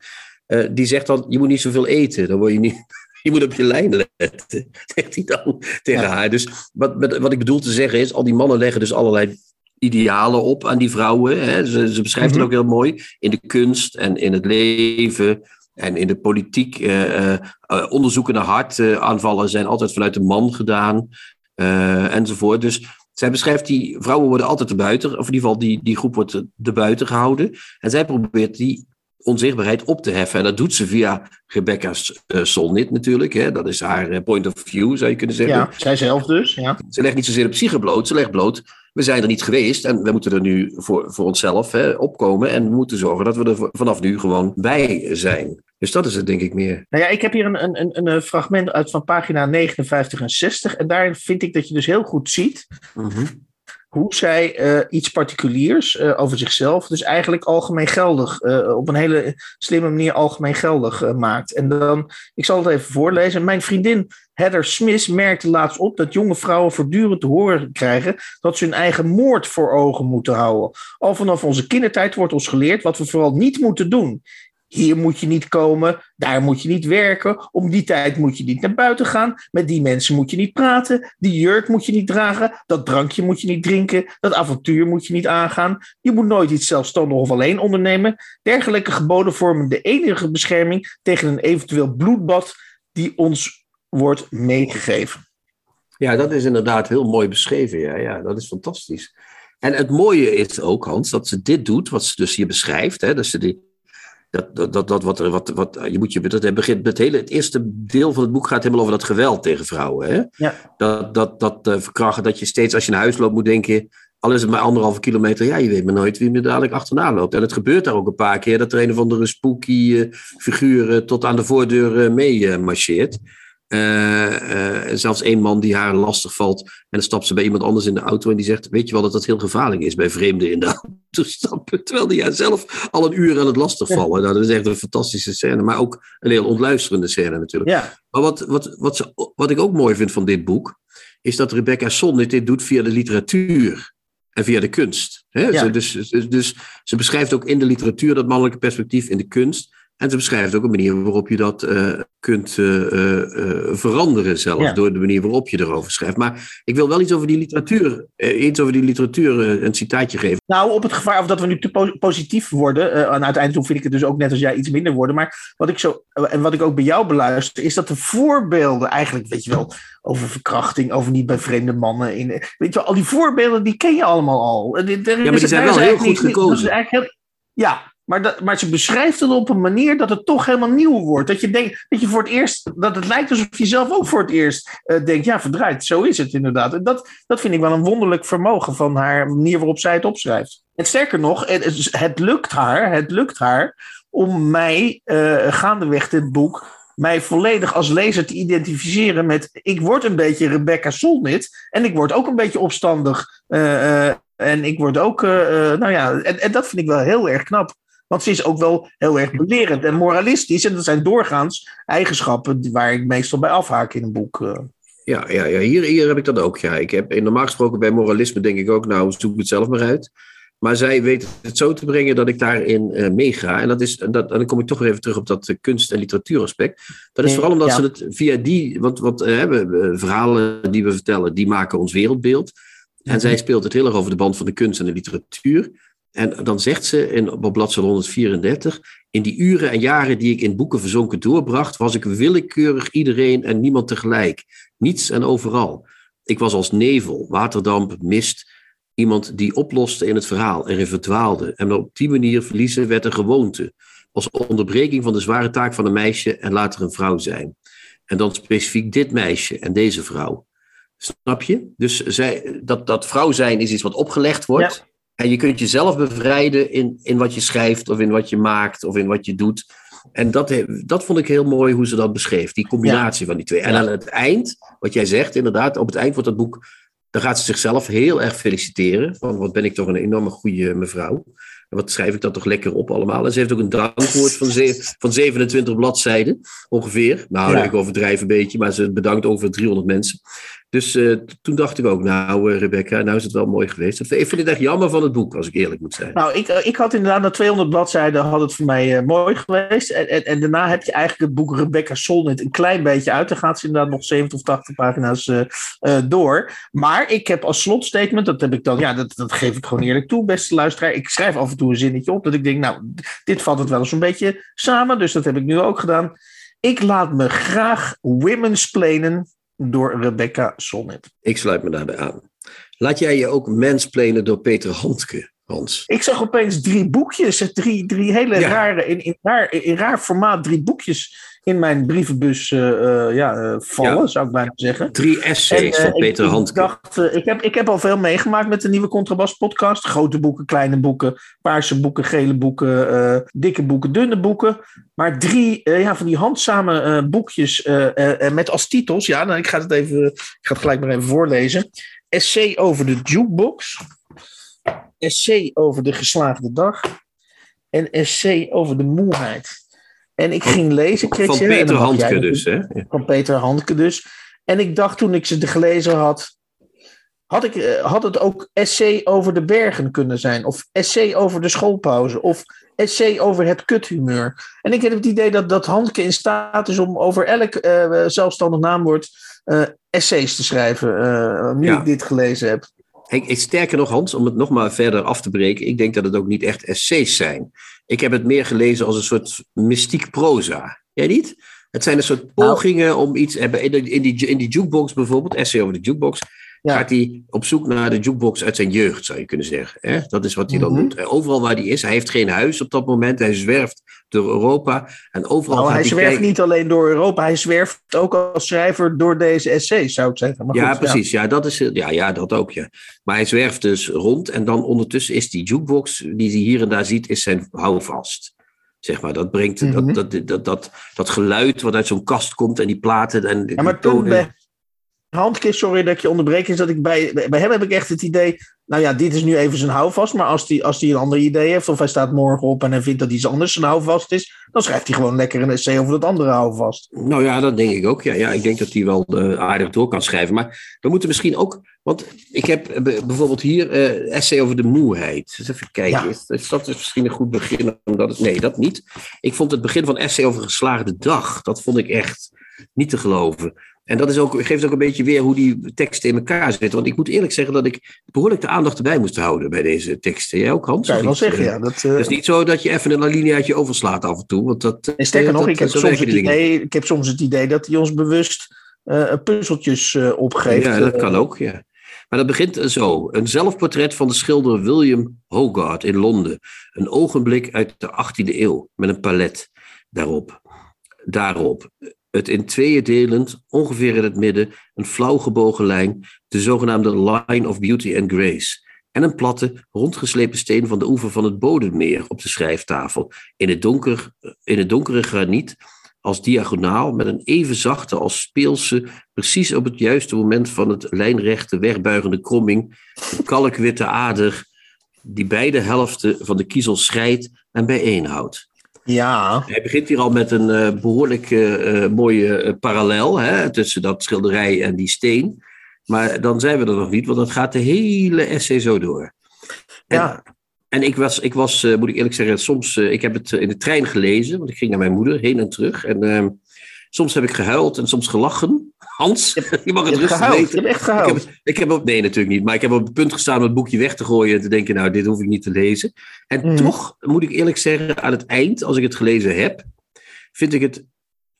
uh, die zegt dan, je moet niet zoveel eten, dan word je niet, je moet op je lijn letten, zegt hij dan tegen ja. haar. Dus wat, wat ik bedoel te zeggen is, al die mannen leggen dus allerlei idealen op aan die vrouwen, hè? Ze, ze beschrijft mm-hmm. het ook heel mooi, in de kunst en in het leven... En in de politiek, uh, uh, onderzoeken naar hartaanvallen zijn altijd vanuit de man gedaan, uh, enzovoort. Dus zij beschrijft die vrouwen worden altijd te buiten, of in ieder geval die, die groep wordt te buiten gehouden. En zij probeert die onzichtbaarheid op te heffen. En dat doet ze via Rebecca uh, Solnit natuurlijk. Hè? Dat is haar uh, point of view, zou je kunnen zeggen. Ja, zij zelf dus. Ja. Ze legt niet zozeer de psyche bloot, ze legt bloot. We zijn er niet geweest en we moeten er nu voor, voor onszelf hè, opkomen. En we moeten zorgen dat we er vanaf nu gewoon bij zijn. Dus dat is het, denk ik, meer. Nou ja, ik heb hier een, een, een fragment uit van pagina negenenvijftig en zestig. En daarin vind ik dat je dus heel goed ziet... Mm-hmm. hoe zij uh, iets particuliers uh, over zichzelf... dus eigenlijk algemeen geldig... Uh, op een hele slimme manier algemeen geldig uh, maakt. En dan, ik zal het even voorlezen... Mijn vriendin Heather Smith merkte laatst op... dat jonge vrouwen voortdurend te horen krijgen... dat ze hun eigen moord voor ogen moeten houden. Al vanaf onze kindertijd wordt ons geleerd... wat we vooral niet moeten doen... Hier moet je niet komen, daar moet je niet werken. Om die tijd moet je niet naar buiten gaan. Met die mensen moet je niet praten. Die jurk moet je niet dragen. Dat drankje moet je niet drinken. Dat avontuur moet je niet aangaan. Je moet nooit iets zelfstandig of alleen ondernemen. Dergelijke geboden vormen de enige bescherming tegen een eventueel bloedbad... die ons wordt meegegeven. Ja, dat is inderdaad heel mooi beschreven. Ja, ja, dat is fantastisch. En het mooie is ook, Hans, dat ze dit doet, wat ze dus hier beschrijft. Hè, dat ze die, dat, dat, dat, dat wat, wat, wat, je moet je, dat begint met hele, het eerste deel van het boek gaat helemaal over dat geweld tegen vrouwen. Hè? Ja. Dat, dat, dat uh, verkrachten, dat je steeds als je naar huis loopt moet denken, al is het maar anderhalve kilometer, ja, je weet maar nooit wie me dadelijk achterna loopt. En het gebeurt daar ook een paar keer, dat er een of andere spooky uh, figuur uh, tot aan de voordeur uh, mee uh, marcheert. Uh, uh, zelfs één man die haar lastig valt. En dan stapt ze bij iemand anders in de auto en die zegt, weet je wel dat dat heel gevaarlijk is bij vreemden in de auto stappen, terwijl die haar zelf al een uur aan het lastig vallen. Ja. Nou, dat is echt een fantastische scène, maar ook een heel ontluisterende scène natuurlijk. Ja. Maar wat, wat, wat, ze, wat ik ook mooi vind van dit boek, is dat Rebecca Solnit dit doet via de literatuur en via de kunst. Hè? Ja. Ze, dus, dus, dus ze beschrijft ook in de literatuur dat mannelijke perspectief in de kunst. En ze beschrijft ook een manier waarop je dat uh, kunt uh, uh, veranderen zelf. Ja. Door de manier waarop je erover schrijft. Maar ik wil wel iets over die literatuur, uh, iets over die literatuur uh, een citaatje geven. Nou, op het gevaar of dat we nu te po- positief worden. Uh, en uiteindelijk vind ik het dus ook net als jij iets minder worden. Maar wat ik zo, uh, en wat ik ook bij jou beluister, is dat de voorbeelden eigenlijk, weet je wel, over verkrachting, over niet bij vreemde mannen. In, weet je wel, al die voorbeelden, die ken je allemaal al. Er, er, ja, maar die zijn wel heel goed niet, gekozen. Dat is eigenlijk heel, ja. Maar, dat, maar ze beschrijft het op een manier dat het toch helemaal nieuw wordt. Dat je denkt, dat je voor het eerst, dat het lijkt alsof je zelf ook voor het eerst uh, denkt, ja, verdraaid, zo is het inderdaad. En dat, dat vind ik wel een wonderlijk vermogen van haar manier waarop zij het opschrijft. En sterker nog, het, het lukt haar, het lukt haar om mij uh, gaandeweg dit boek, mij volledig als lezer te identificeren met, ik word een beetje Rebecca Solnit en ik word ook een beetje opstandig. Uh, uh, en ik word ook, uh, uh, nou ja, en, en dat vind ik wel heel erg knap. Want ze is ook wel heel erg belerend en moralistisch. En dat zijn doorgaans eigenschappen waar ik meestal bij afhaak in een boek. Ja, ja, ja. Hier, hier heb ik dat ook. Ja. Ik heb, normaal gesproken bij moralisme denk ik ook, nou, zoek het zelf maar uit. Maar zij weet het zo te brengen dat ik daarin uh, meega. En, dat is, dat, en dan kom ik toch weer even terug op dat uh, kunst- en literatuuraspect. Dat is nee, vooral omdat ja. ze het via die... Want, want uh, we, verhalen die we vertellen, die maken ons wereldbeeld. En ja. zij speelt het heel erg over de band van de kunst en de literatuur. En dan zegt ze in, op bladzijde honderdvierendertig... in die uren en jaren die ik in boeken verzonken doorbracht, was ik willekeurig iedereen en niemand tegelijk. Niets en overal. Ik was als nevel, waterdamp, mist, iemand die oploste in het verhaal, erin verdwaalde. En op die manier verliezen werd een gewoonte, als onderbreking van de zware taak van een meisje en later een vrouw zijn. En dan specifiek dit meisje en deze vrouw. Snap je? Dus zij, dat, dat vrouw zijn is iets wat opgelegd wordt. Ja. En je kunt jezelf bevrijden in, in wat je schrijft of in wat je maakt of in wat je doet. En dat, dat vond ik heel mooi hoe ze dat beschreef, die combinatie ja. van die twee. En ja. aan het eind, wat jij zegt inderdaad, op het eind wordt dat boek, dan gaat ze zichzelf heel erg feliciteren. Van wat ben ik toch een enorme goede mevrouw. En wat schrijf ik dat toch lekker op allemaal. En ze heeft ook een dankwoord van, ze, van zevenentwintig bladzijden ongeveer. Nou, ja. ik overdrijf een beetje, maar ze bedankt over driehonderd mensen. Dus uh, t- toen dacht ik ook, nou uh, Rebecca, nou is het wel mooi geweest. Ik vind het echt jammer van het boek, als ik eerlijk moet zijn. Nou, ik, ik had inderdaad na tweehonderd bladzijden had het voor mij uh, mooi geweest. En, en, en daarna heb je eigenlijk het boek Rebecca Solnit een klein beetje uit. Dan gaat ze inderdaad nog zeventig of tachtig pagina's uh, uh, door. Maar ik heb als slotstatement, dat heb ik dan, ja, dat, dat geef ik gewoon eerlijk toe, beste luisteraar. Ik schrijf af en toe een zinnetje op dat ik denk, nou, dit valt het wel eens een beetje samen. Dus dat heb ik nu ook gedaan. Ik laat me graag women'splainen door Rebecca Solnit. Ik sluit me daarbij aan. Laat jij je ook mansplainen door Peter Handke, Hans? Ik zag opeens drie boekjes, drie, drie hele ja. rare, in, in, raar, in raar formaat drie boekjes in mijn brievenbus uh, uh, ja, uh, vallen, ja. zou ik bijna zeggen. Drie essays en, uh, van Peter ik, Handke. Ik, dacht, uh, ik, heb, ik heb al veel meegemaakt met de nieuwe Contrabass podcast. Grote boeken, kleine boeken, paarse boeken, gele boeken, uh, dikke boeken, dunne boeken. Maar drie uh, ja, van die handzame uh, boekjes uh, uh, uh, met als titels. Ja, nou, ik, ga het even, ik ga het gelijk maar even voorlezen. Essay over de jukebox. Essay over de geslaagde dag. En essay over de moeheid. En ik ging lezen, Chrétien. Van Peter Handke dus, hè? Van Peter Handke dus. En ik dacht toen ik ze gelezen had, had, ik, had het ook essay over de bergen kunnen zijn. Of essay over de schoolpauze. Of essay over het kuthumeur. En ik heb het idee dat, dat Handke in staat is om over elk uh, zelfstandig naamwoord uh, essays te schrijven. Uh, nu ja. ik dit gelezen heb. Hey, sterker nog, Hans, om het nog maar verder af te breken, ik denk dat het ook niet echt essays zijn. Ik heb het meer gelezen als een soort mystiek proza. Jij niet? Het zijn een soort pogingen om iets te hebben. In die, in die jukebox bijvoorbeeld, Essay over de jukebox, ja. gaat hij op zoek naar de jukebox uit zijn jeugd, zou je kunnen zeggen. Hè? Dat is wat hij dan mm-hmm. doet. Overal waar hij is, hij heeft geen huis op dat moment, hij zwerft door Europa. En overal nou, hij zwerft kijken... niet alleen door Europa, hij zwerft ook als schrijver door deze essays, zou ik zeggen. Maar ja, goed, precies. Ja. Ja, dat is, ja, ja, dat ook. Ja. Maar hij zwerft dus rond en dan ondertussen is die jukebox die hij hier en daar ziet, is zijn houvast. Zeg maar, dat brengt mm-hmm. dat, dat, dat, dat, dat geluid wat uit zo'n kast komt en die platen en ja, maar toen bij Handke, sorry dat ik je onderbreek, is dat ik bij, bij hem heb ik echt het idee, nou ja, dit is nu even zijn houvast, maar als hij als die een ander idee heeft, of hij staat morgen op en hij vindt dat iets anders zijn houvast is, dan schrijft hij gewoon lekker een essay over dat andere houvast. Nou ja, dat denk ik ook. Ja, ja, ik denk dat hij wel uh, aardig door kan schrijven, maar dan moeten misschien ook, want ik heb uh, bijvoorbeeld hier uh, essay over de moeheid. Dus even kijken, ja. is, is dat is misschien een goed begin, omdat het, nee, dat niet. Ik vond het begin van essay over de geslaagde dag, dat vond ik echt niet te geloven. En dat is ook, geeft ook een beetje weer hoe die teksten in elkaar zitten. Want ik moet eerlijk zeggen dat ik behoorlijk de aandacht erbij moest houden bij deze teksten. Jij ook, Hans? Dat kan je wel zeggen, ja. Dat, uh... dat is niet zo dat je even een alineaatje overslaat af en toe. Want dat, en sterker nog, dat, ik, heb soms het idee, ik heb soms het idee dat hij ons bewust uh, puzzeltjes uh, opgeeft. Ja, dat kan ook, ja. Maar dat begint zo. Een zelfportret van de schilder William Hogarth in Londen. Een ogenblik uit de achttiende eeuw met een palet daarop. Daarop. Het in tweeën delend, ongeveer in het midden, een flauw gebogen lijn, de zogenaamde Line of Beauty and Grace. En een platte, rondgeslepen steen van de oever van het Bodemmeer op de schrijftafel, in het, donker, in het donkere graniet, als diagonaal, met een even zachte als speelse, precies op het juiste moment van het lijnrechte, wegbuigende kromming, een kalkwitte ader, die beide helften van de kiezel scheidt en bijeenhoudt. Ja. Hij begint hier al met een uh, behoorlijk uh, mooie uh, parallel, hè, tussen dat schilderij en die steen. Maar dan zijn we er nog niet, want dat gaat de hele essay zo door. En, ja. en ik was, ik was uh, moet ik eerlijk zeggen, soms, uh, ik heb het in de trein gelezen, want ik ging naar mijn moeder, heen en terug. En uh, soms heb ik gehuild en soms gelachen. Hans, je, je mag het je rustig gehuild. weten. Ik heb echt gehuild. Ik heb, ik heb op, nee, natuurlijk niet. Maar ik heb op het punt gestaan om het boekje weg te gooien en te denken, nou, dit hoef ik niet te lezen. En mm. toch, moet ik eerlijk zeggen, aan het eind, als ik het gelezen heb, vind ik het,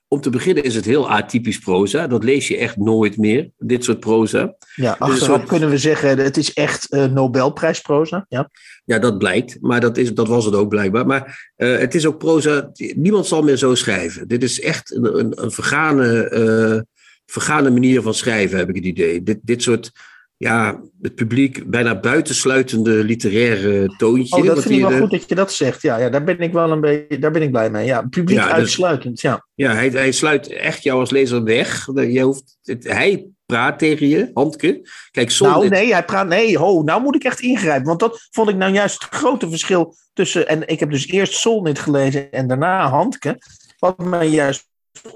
om te beginnen is het heel atypisch proza. Dat lees je echt nooit meer, dit soort proza. Ja, achteraf dus, kunnen we zeggen, het is echt uh, Nobelprijsproza. Ja. ja, dat blijkt. Maar dat, is, dat was het ook blijkbaar. Maar uh, het is ook proza, niemand zal meer zo schrijven. Dit is echt een, een, een vergane... Uh, vergane manier van schrijven, heb ik het idee. Dit, dit soort, ja, het publiek bijna buitensluitende literaire toontje. Oh, dat vind ik wel de... goed dat je dat zegt. Ja, ja, daar ben ik wel een beetje, daar ben ik blij mee. Ja, publiek ja, uitsluitend, dus, ja. Ja, hij, hij sluit echt jou als lezer weg. Je hoeft, het, hij praat tegen je, Handke. Kijk, zon, nou, nee, hij praat, nee, ho, nou moet ik echt ingrijpen. Want dat vond ik nou juist het grote verschil tussen, en ik heb dus eerst Solnit gelezen en daarna Handke. Wat mij juist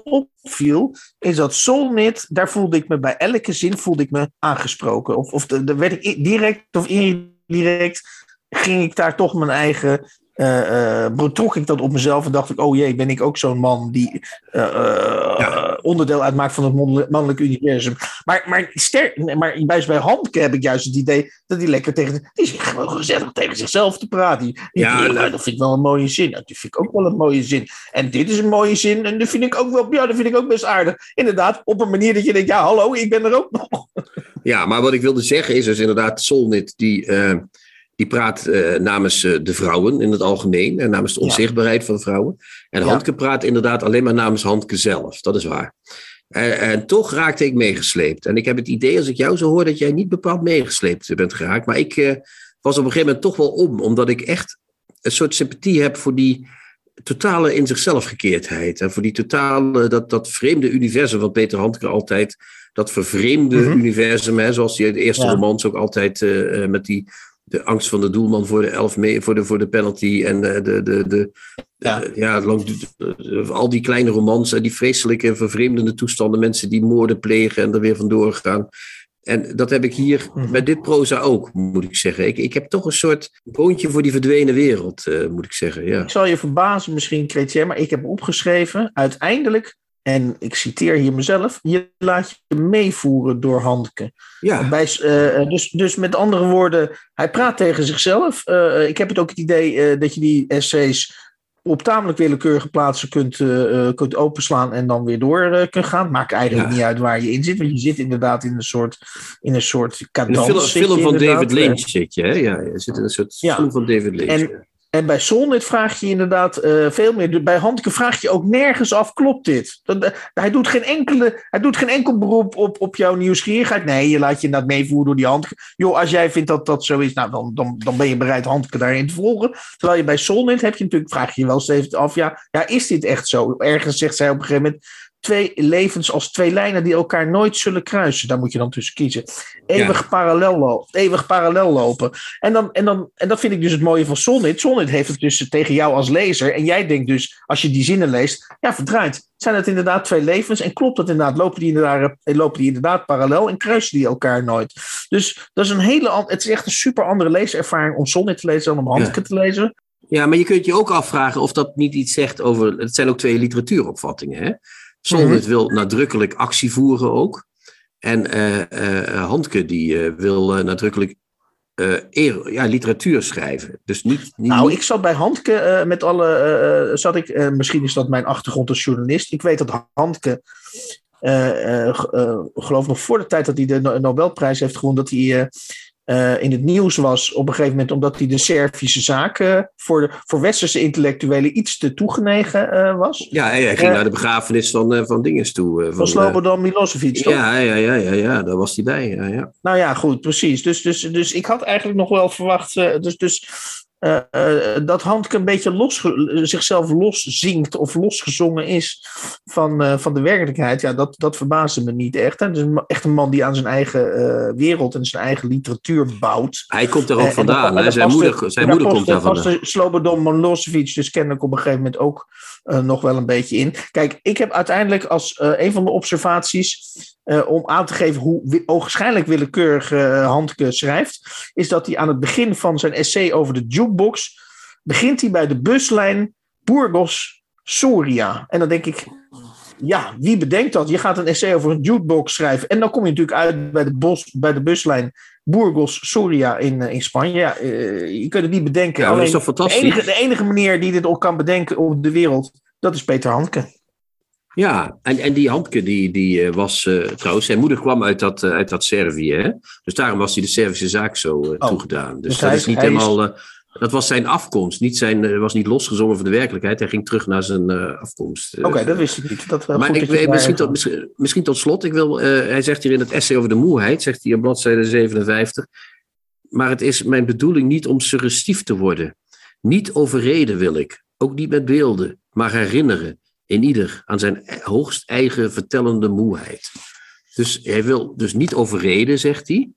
opviel, is dat Solnit, daar voelde ik me bij elke zin voelde ik me aangesproken. Of, of de, de werd ik direct of indirect, ging ik daar toch mijn eigen, uh, uh, betrok ik dat op mezelf en dacht ik, oh jee, ben ik ook zo'n man die uh, uh, ja. onderdeel uitmaakt van het mannelijk, mannelijk universum. Maar, maar, ster, maar bij, bij Handke heb ik juist het idee dat hij lekker tegen, die zit gewoon gezellig tegen zichzelf te praten. Die, ja, die, nou, dat vind ik wel een mooie zin. Nou, die vind ik ook wel een mooie zin. En dit is een mooie zin en dat vind ik ook wel, ja, dat vind ik ook best aardig. Inderdaad, op een manier dat je denkt, ja, hallo, ik ben er ook nog. Ja, maar wat ik wilde zeggen is dus inderdaad Solnit die... Uh... Die praat uh, namens uh, de vrouwen in het algemeen en namens de onzichtbaarheid ja. van vrouwen. En ja. Handke praat inderdaad alleen maar namens Handke zelf, dat is waar. En, en toch raakte ik meegesleept. En ik heb het idee, als ik jou zo hoor, dat jij niet bepaald meegesleept bent geraakt. Maar ik uh, was op een gegeven moment toch wel om, omdat ik echt een soort sympathie heb voor die totale in zichzelf gekeerdheid. En voor die totale, dat, dat vreemde universum wat Peter Handke altijd, dat vervreemde mm-hmm. universum, hè, zoals die de eerste ja. romans ook altijd uh, met die... De angst van de doelman voor de, elf mee, voor de, voor de penalty en de, de, de, de, ja. Uh, ja, lang, de, de, al die kleine romans en die vreselijke vervreemdende toestanden, mensen die moorden plegen en er weer vandoor gaan. En dat heb ik hier mm-hmm. bij dit proza ook, moet ik zeggen. Ik, ik heb toch een soort boontje voor die verdwenen wereld, uh, moet ik zeggen. Ja. Ik zal je verbazen misschien, Chrétien, maar ik heb opgeschreven, uiteindelijk... En ik citeer hier mezelf, je laat je meevoeren door Handke. Ja. Bij, uh, dus, dus met andere woorden, hij praat tegen zichzelf. Uh, ik heb het ook het idee uh, dat je die essays op tamelijk willekeurige plaatsen kunt, uh, kunt openslaan en dan weer door uh, kunt gaan. Maakt eigenlijk ja. niet uit waar je in zit, want je zit inderdaad in een soort, in een soort cadans. Een film, film van David Lynch zit je, hè? Ja, je zit in een soort ja. film van David Lynch. En, en bij Solnit vraag je inderdaad uh, veel meer. Bij Handke vraag je ook nergens af, klopt dit? Dat, uh, hij, doet geen enkele, hij doet geen enkel beroep op, op jouw nieuwsgierigheid. Nee, je laat je inderdaad meevoeren door die Handke. Joh, als jij vindt dat dat zo is, nou, dan, dan, dan ben je bereid Handke daarin te volgen. Terwijl je bij Solnit heb je natuurlijk, vraag je je wel steeds af, ja, ja, is dit echt zo? Ergens zegt zij op een gegeven moment, twee levens als twee lijnen die elkaar nooit zullen kruisen. Daar moet je dan tussen kiezen. Eeuwig, ja. parallel, lo- eeuwig parallel lopen. En, dan, en, dan, en dat vind ik dus het mooie van Solnit. Solnit heeft het dus tegen jou als lezer. En jij denkt dus, als je die zinnen leest, ja, verdraaid. Zijn het inderdaad twee levens? En klopt dat inderdaad? Lopen die inderdaad, lopen die inderdaad parallel en kruisen die elkaar nooit? Dus dat is een hele, het is echt een super andere leeservaring om Solnit te lezen dan om Handke ja. te lezen. Ja, maar je kunt je ook afvragen of dat niet iets zegt over... Het zijn ook twee literatuuropvattingen, hè? Solnit wil nadrukkelijk actie voeren ook. En uh, uh, Handke die uh, wil uh, nadrukkelijk uh, eer, ja, literatuur schrijven. Dus niet, niet, nou, niet... ik zat bij Handke uh, met alle... Uh, zat ik, uh, misschien is dat mijn achtergrond als journalist. Ik weet dat Handke... Uh, uh, uh, geloof nog voor de tijd dat hij de Nobelprijs heeft gewonnen... dat hij... Uh, Uh, in het nieuws was op een gegeven moment... omdat hij de Servische zaak uh, voor, de, voor westerse intellectuelen iets te toegenegen uh, was. Ja, hij ging uh, naar de begrafenis van, uh, van dinges toe. Uh, van van Slobodan Milosevic, toch? Ja, ja, ja, ja, ja, daar was hij bij. Ja, ja. Nou ja, goed, precies. Dus, dus, dus ik had eigenlijk nog wel verwacht... Uh, dus, dus uh, uh, dat Handke een beetje los, uh, zichzelf loszingt of losgezongen is van, uh, van de werkelijkheid. Ja, dat, dat verbaasde me niet echt. Hè. Dus echt een man die aan zijn eigen uh, wereld en zijn eigen literatuur bouwt. Hij komt er ook vandaan. Uh, en zijn moeder, zijn moeder komt daar vandaan. Daar paste Slobodan Milosevic dus kennelijk op een gegeven moment ook uh, nog wel een beetje in. Kijk, ik heb uiteindelijk als uh, een van de observaties... Uh, om aan te geven hoe ogenschijnlijk willekeurig uh, Handke schrijft... is dat hij aan het begin van zijn essay over de jukebox... begint hij bij de buslijn Burgos Soria. En dan denk ik, ja, wie bedenkt dat? Je gaat een essay over een jukebox schrijven... en dan kom je natuurlijk uit bij de, bos, bij de buslijn Burgos Soria in, uh, in Spanje. Ja, uh, je kunt het niet bedenken. Ja, alleen, dat is toch fantastisch? De enige, de enige manier die dit ook kan bedenken op de wereld... dat is Peter Handke. Ja, en, en die Handke die, die was uh, trouwens... Zijn moeder kwam uit dat, uh, uit dat Servië. Hè? Dus daarom was hij de Servische zaak zo uh, oh, toegedaan. Dus, dus dat is niet helemaal... Is... Uh, dat was zijn afkomst. Niet zijn, uh, was niet losgezongen van de werkelijkheid. Hij ging terug naar zijn uh, afkomst. Oké, okay, dat wist ik niet. Dat, uh, maar goed ik, ik, misschien, tot, misschien, misschien tot slot. Ik wil, uh, hij zegt hier in het essay over de moeheid... zegt hij op bladzijde zevenenvijftig... maar het is mijn bedoeling niet om suggestief te worden. Niet overreden wil ik. Ook niet met beelden. Maar herinneren. In ieder aan zijn hoogst eigen vertellende moeheid. Dus hij wil dus niet overreden, zegt hij.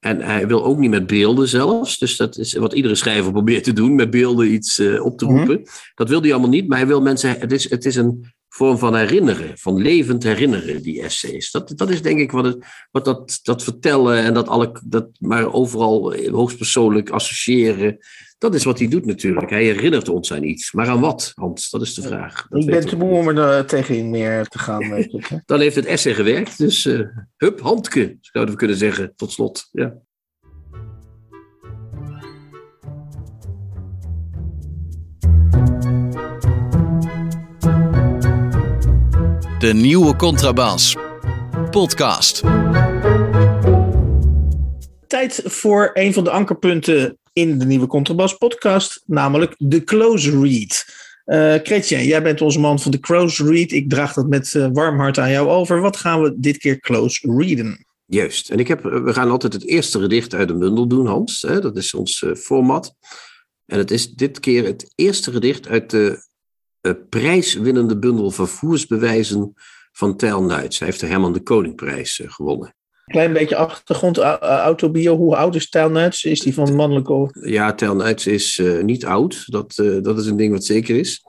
En hij wil ook niet met beelden zelfs. Dus dat is wat iedere schrijver probeert te doen. Met beelden iets uh, op te roepen. Mm-hmm. Dat wil hij allemaal niet. Maar hij wil mensen... Het is, het is een vorm van herinneren. Van levend herinneren, die essays. Dat, dat is denk ik wat, het, wat dat, dat vertellen. En dat, alle, dat maar overal hoogstpersoonlijk associëren... Dat is wat hij doet natuurlijk. Hij herinnert ons aan iets. Maar aan wat, Hans? Dat is de vraag. Dat ik ben te moe om er uh, tegenin meer te gaan. Weet ik, hè? Dan heeft het essay gewerkt. Dus uh, hup, Handke, zouden we kunnen zeggen. Tot slot. Ja. De nieuwe Contrabass. Podcast. Tijd voor een van de ankerpunten... in de nieuwe Contrabass podcast, namelijk de close read. Uh, Chrétien, jij bent onze man van de close read. Ik draag dat met uh, warm hart aan jou over. Wat gaan we dit keer close readen? Juist. En ik heb, we gaan altijd het eerste gedicht uit een bundel doen, Hans. Hè? Dat is ons uh, format. En het is dit keer het eerste gedicht uit de uh, prijswinnende bundel Vervoersbewijzen van Tijl Nuits. Hij heeft de Herman de Koningprijs uh, gewonnen. Klein beetje achtergrond, autobio. Hoe oud is Tijl Nuits? Is die van mannelijke... Ja, Tijl Nuits is uh, niet oud. Dat, uh, dat is een ding wat zeker is.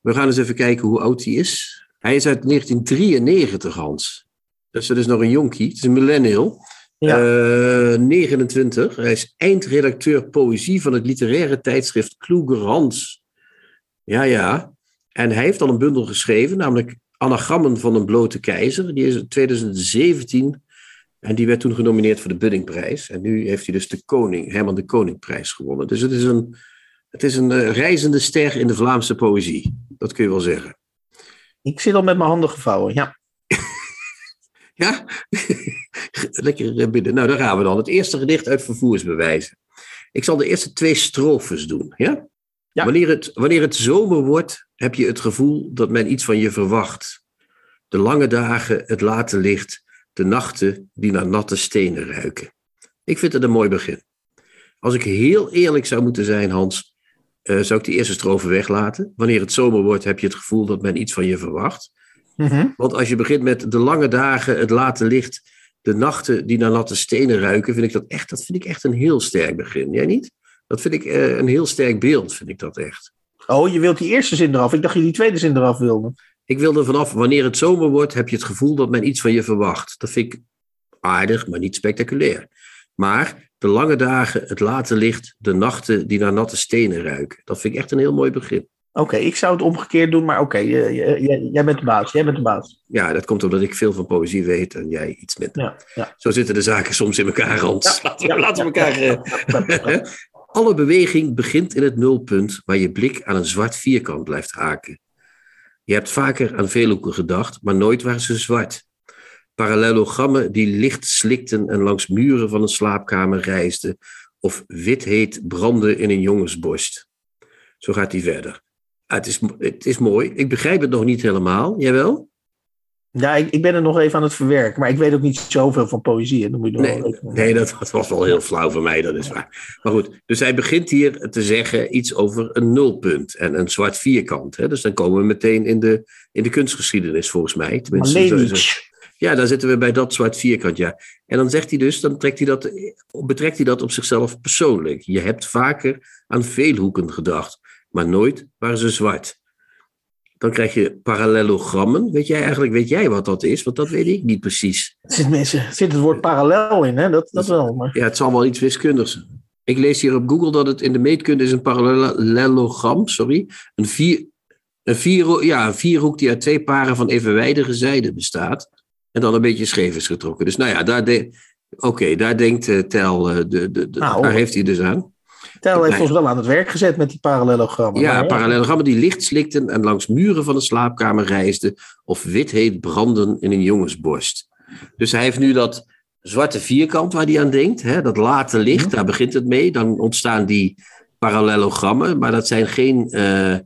We gaan eens even kijken hoe oud hij is. Hij is uit negentien drieënnegentig, Hans. Dus dat is nog een jonkie. Het is een millennial. Ja. Uh, negenentwintig. Hij is eindredacteur poëzie van het literaire tijdschrift Kluger Hans. Ja, ja. En hij heeft al een bundel geschreven, namelijk Anagrammen van een blote keizer. Die is in twintig zeventien... En die werd toen genomineerd voor de Buddingprijs. En nu heeft hij dus de koning, Herman de Koningprijs gewonnen. Dus het is een Het is een uh, reizende ster in de Vlaamse poëzie. Dat kun je wel zeggen. Ik zit al met mijn handen gevouwen, ja. Ja? Lekker bidden. Nou, daar gaan we dan. Het eerste gedicht uit Vervoersbewijzen. Ik zal de eerste twee strofes doen, ja? Ja. Wanneer het, wanneer het zomer wordt, heb je het gevoel dat men iets van je verwacht. De lange dagen, het late licht, de nachten die naar natte stenen ruiken. Ik vind het een mooi begin. Als ik heel eerlijk zou moeten zijn, Hans, uh, zou ik die eerste strofe weglaten. Wanneer het zomer wordt, heb je het gevoel dat men iets van je verwacht. Mm-hmm. Want als je begint met de lange dagen, het late licht, de nachten die naar natte stenen ruiken, vind ik dat echt, dat vind ik echt een heel sterk begin. Jij niet? Dat vind ik uh, een heel sterk beeld, vind ik dat echt. Oh, je wilt die eerste zin eraf. Ik dacht je die tweede zin eraf wilde. Ik wilde vanaf wanneer het zomer wordt, heb je het gevoel dat men iets van je verwacht. Dat vind ik aardig, maar niet spectaculair. Maar de lange dagen, het late licht, de nachten die naar natte stenen ruiken. Dat vind ik echt een heel mooi begin. Oké, okay, ik zou het omgekeerd doen, maar oké, okay, jij bent de baas, jij bent de baas. Ja, dat komt omdat ik veel van poëzie weet en jij iets minder. Ja, ja. Zo zitten de zaken soms in elkaar, Hans. Ja, laten we, ja, laten we elkaar... Ja, ja, ja, ja. Alle beweging begint in het nulpunt waar je blik aan een zwart vierkant blijft haken. Je hebt vaker aan veelhoeken gedacht, maar nooit waren ze zwart. Parallelogrammen die licht slikten en langs muren van een slaapkamer reisden, of witheet brandden in een jongensborst. Zo gaat hij verder. Ah, het is, het is mooi. Ik begrijp het nog niet helemaal. Jij wel? Ja, ik, ik ben er nog even aan het verwerken. Maar ik weet ook niet zoveel van poëzie. Dan moet je nee, wel nee dat, dat was wel heel flauw voor mij. Dat is waar. Maar goed, dus hij begint hier te zeggen iets over een nulpunt en een zwart vierkant. Hè? Dus dan komen we meteen in de, in de kunstgeschiedenis volgens mij. Tenminste, ja, dan zitten we bij dat zwart vierkant, ja. En dan zegt hij dus, dan trekt hij dat, betrekt hij dat op zichzelf persoonlijk. Je hebt vaker aan veelhoeken gedacht, maar nooit waren ze zwart. Dan krijg je parallelogrammen. Weet jij eigenlijk, weet jij wat dat is? Want dat weet ik niet precies. Er zit, er zit het woord parallel in, hè? Dat, dat wel. Maar... Ja, het zal wel iets wiskundigs zijn. Ik lees hier op Google dat het in de meetkunde is een parallelogram, sorry, een, vier, een, vier, ja, een vierhoek die uit twee paren van evenwijdige zijden bestaat. En dan een beetje scheef is getrokken. Dus nou ja, daar, de, okay, daar denkt uh, Tijl, uh, de, de, de, nou, daar heeft hij dus aan. Tijl heeft ons wel aan het werk gezet met die parallelogrammen. Ja, parallelogrammen die licht slikten en langs muren van de slaapkamer reisden. Of witheid branden in een jongensborst. Dus hij heeft nu dat zwarte vierkant waar hij aan denkt. Hè, dat late licht, mm-hmm. Daar begint het mee. Dan ontstaan die parallelogrammen. Maar dat zijn geen... Uh,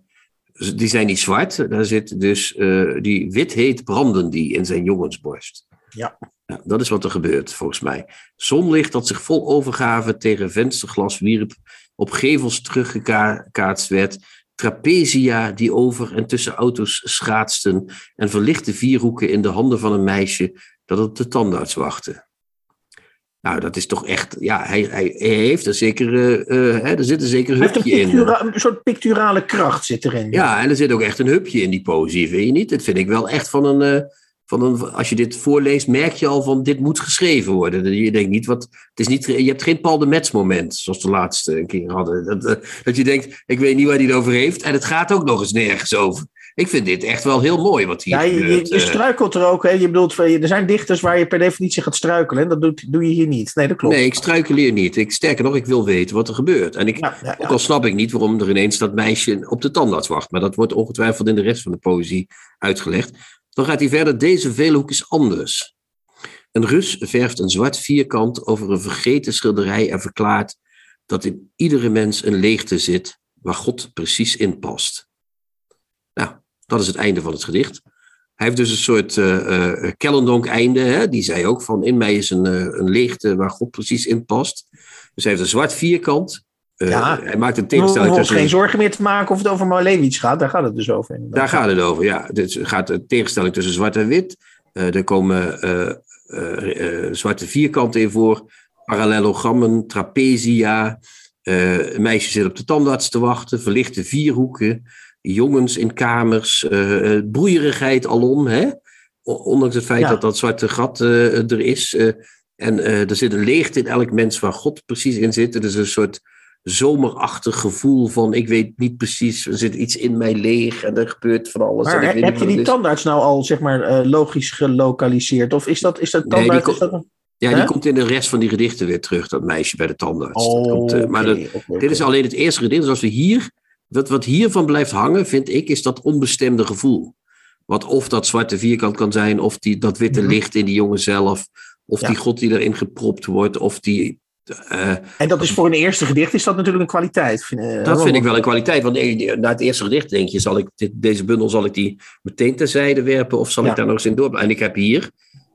Die zijn niet zwart, daar zit dus uh, die witheid branden die in zijn jongensborst. Ja. Nou, dat is wat er gebeurt volgens mij. Zonlicht dat zich vol overgave tegen vensterglas wierp, op gevels teruggekaatst werd, trapezia die over en tussen auto's schaatsten en verlichte vierhoeken in de handen van een meisje dat op de tandarts wachtte. Nou, dat is toch echt... Ja, hij, hij, hij heeft een zekere... Uh, hè, er zit een zeker hupje een pictura, in. Een soort picturale kracht zit erin. Ja, en er zit ook echt een hupje in die poëzie, vind je niet? Dat vind ik wel echt van een, uh, van een... Als je dit voorleest, merk je al van... Dit moet geschreven worden. Je denkt niet wat... Het is niet, je hebt geen Paul de Metz moment, zoals we de laatste keer hadden. Dat, uh, dat je denkt, ik weet niet waar hij het over heeft. En het gaat ook nog eens nergens over. Ik vind dit echt wel heel mooi wat hier ja, je, gebeurt. Je, je struikelt er ook. Hè? Je bedoelt, er zijn dichters waar je per definitie gaat struikelen. En dat doet, doe je hier niet. Nee, dat klopt. Nee, ik struikel hier niet. Ik, sterker nog, ik wil weten wat er gebeurt. En ik, ja, ja, ja. Ook al snap ik niet waarom er ineens dat meisje op de tandarts wacht. Maar dat wordt ongetwijfeld in de rest van de poëzie uitgelegd. Dan gaat hij verder. Deze veelhoek is anders. Een Rus verft een zwart vierkant over een vergeten schilderij en verklaart dat in iedere mens een leegte zit waar God precies in past. Nou, dat is het einde van het gedicht. Hij heeft dus een soort uh, uh, Kellendonk-einde. Hè? Die zei ook van, in mij is een, uh, een leegte waar God precies in past. Dus hij heeft een zwart vierkant. Uh, ja, hij maakt een tegenstelling tussen... geen zorgen meer te maken of het over Malevich gaat. Daar gaat het dus over. Inderdaad. Daar gaat het over, ja. Dus gaat een tegenstelling tussen zwart en wit. Uh, er komen uh, uh, uh, zwarte vierkanten in voor. Parallelogrammen, trapezia. Uh, een meisje zit op de tandarts te wachten. Verlichte vierhoeken. Jongens in kamers, uh, broeierigheid alom, hè? Ondanks het feit ja. dat dat zwarte gat uh, er is. Uh, en uh, er zit een leegte in elk mens waar God precies in zit. Het is een soort zomerachtig gevoel van, ik weet niet precies, er zit iets in mij leeg en er gebeurt van alles. Maar en ik he, weet heb je die tandarts nou al, zeg maar, uh, logisch gelokaliseerd? Of is dat, is dat tandarts... Nee, die, ko- dat... Ja, die huh? komt in de rest van die gedichten weer terug, dat meisje bij de tandarts. Oh, dat komt, uh, maar okay, dat, okay, okay. dit is alleen het eerste gedicht. Dus als we hier, wat, wat hiervan blijft hangen, vind ik, is dat onbestemde gevoel. Wat of dat zwarte vierkant kan zijn, of die, dat witte mm-hmm. licht in die jongen zelf, of ja. die God die erin gepropt wordt, of die... Uh, en dat is voor een eerste gedicht, is dat natuurlijk een kwaliteit. Uh, dat vind ik wel een kwaliteit, want na het eerste gedicht denk je, zal ik dit, deze bundel zal ik die meteen terzijde werpen, of zal ja. ik daar nog eens in door... En ik heb hier...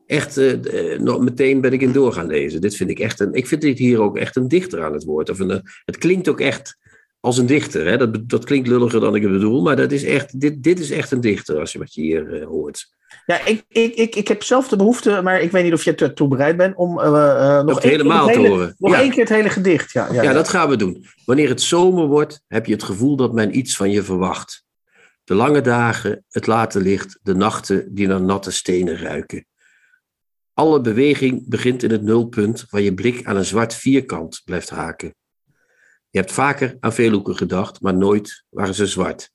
Echt, uh, nog meteen ben ik in door gaan lezen. Dit vind ik echt een. Ik vind dit hier ook echt een dichter aan het woord. Of een, het klinkt ook echt als een dichter. Hè? Dat, dat klinkt lulliger dan ik het bedoel, maar dat is echt, dit, dit is echt een dichter als je wat je hier uh, hoort. Ja, ik, ik, ik, ik heb zelf de behoefte, maar ik weet niet of je ertoe bereid bent om uh, uh, nog één helemaal keer het hele, te horen. Nog ja. één keer het hele gedicht. Ja, ja, ja, ja, dat gaan we doen. Wanneer het zomer wordt, heb je het gevoel dat men iets van je verwacht. De lange dagen, het late licht, de nachten die naar natte stenen ruiken. Alle beweging begint in het nulpunt waar je blik aan een zwart vierkant blijft haken. Je hebt vaker aan veelhoeken gedacht, maar nooit waren ze zwart.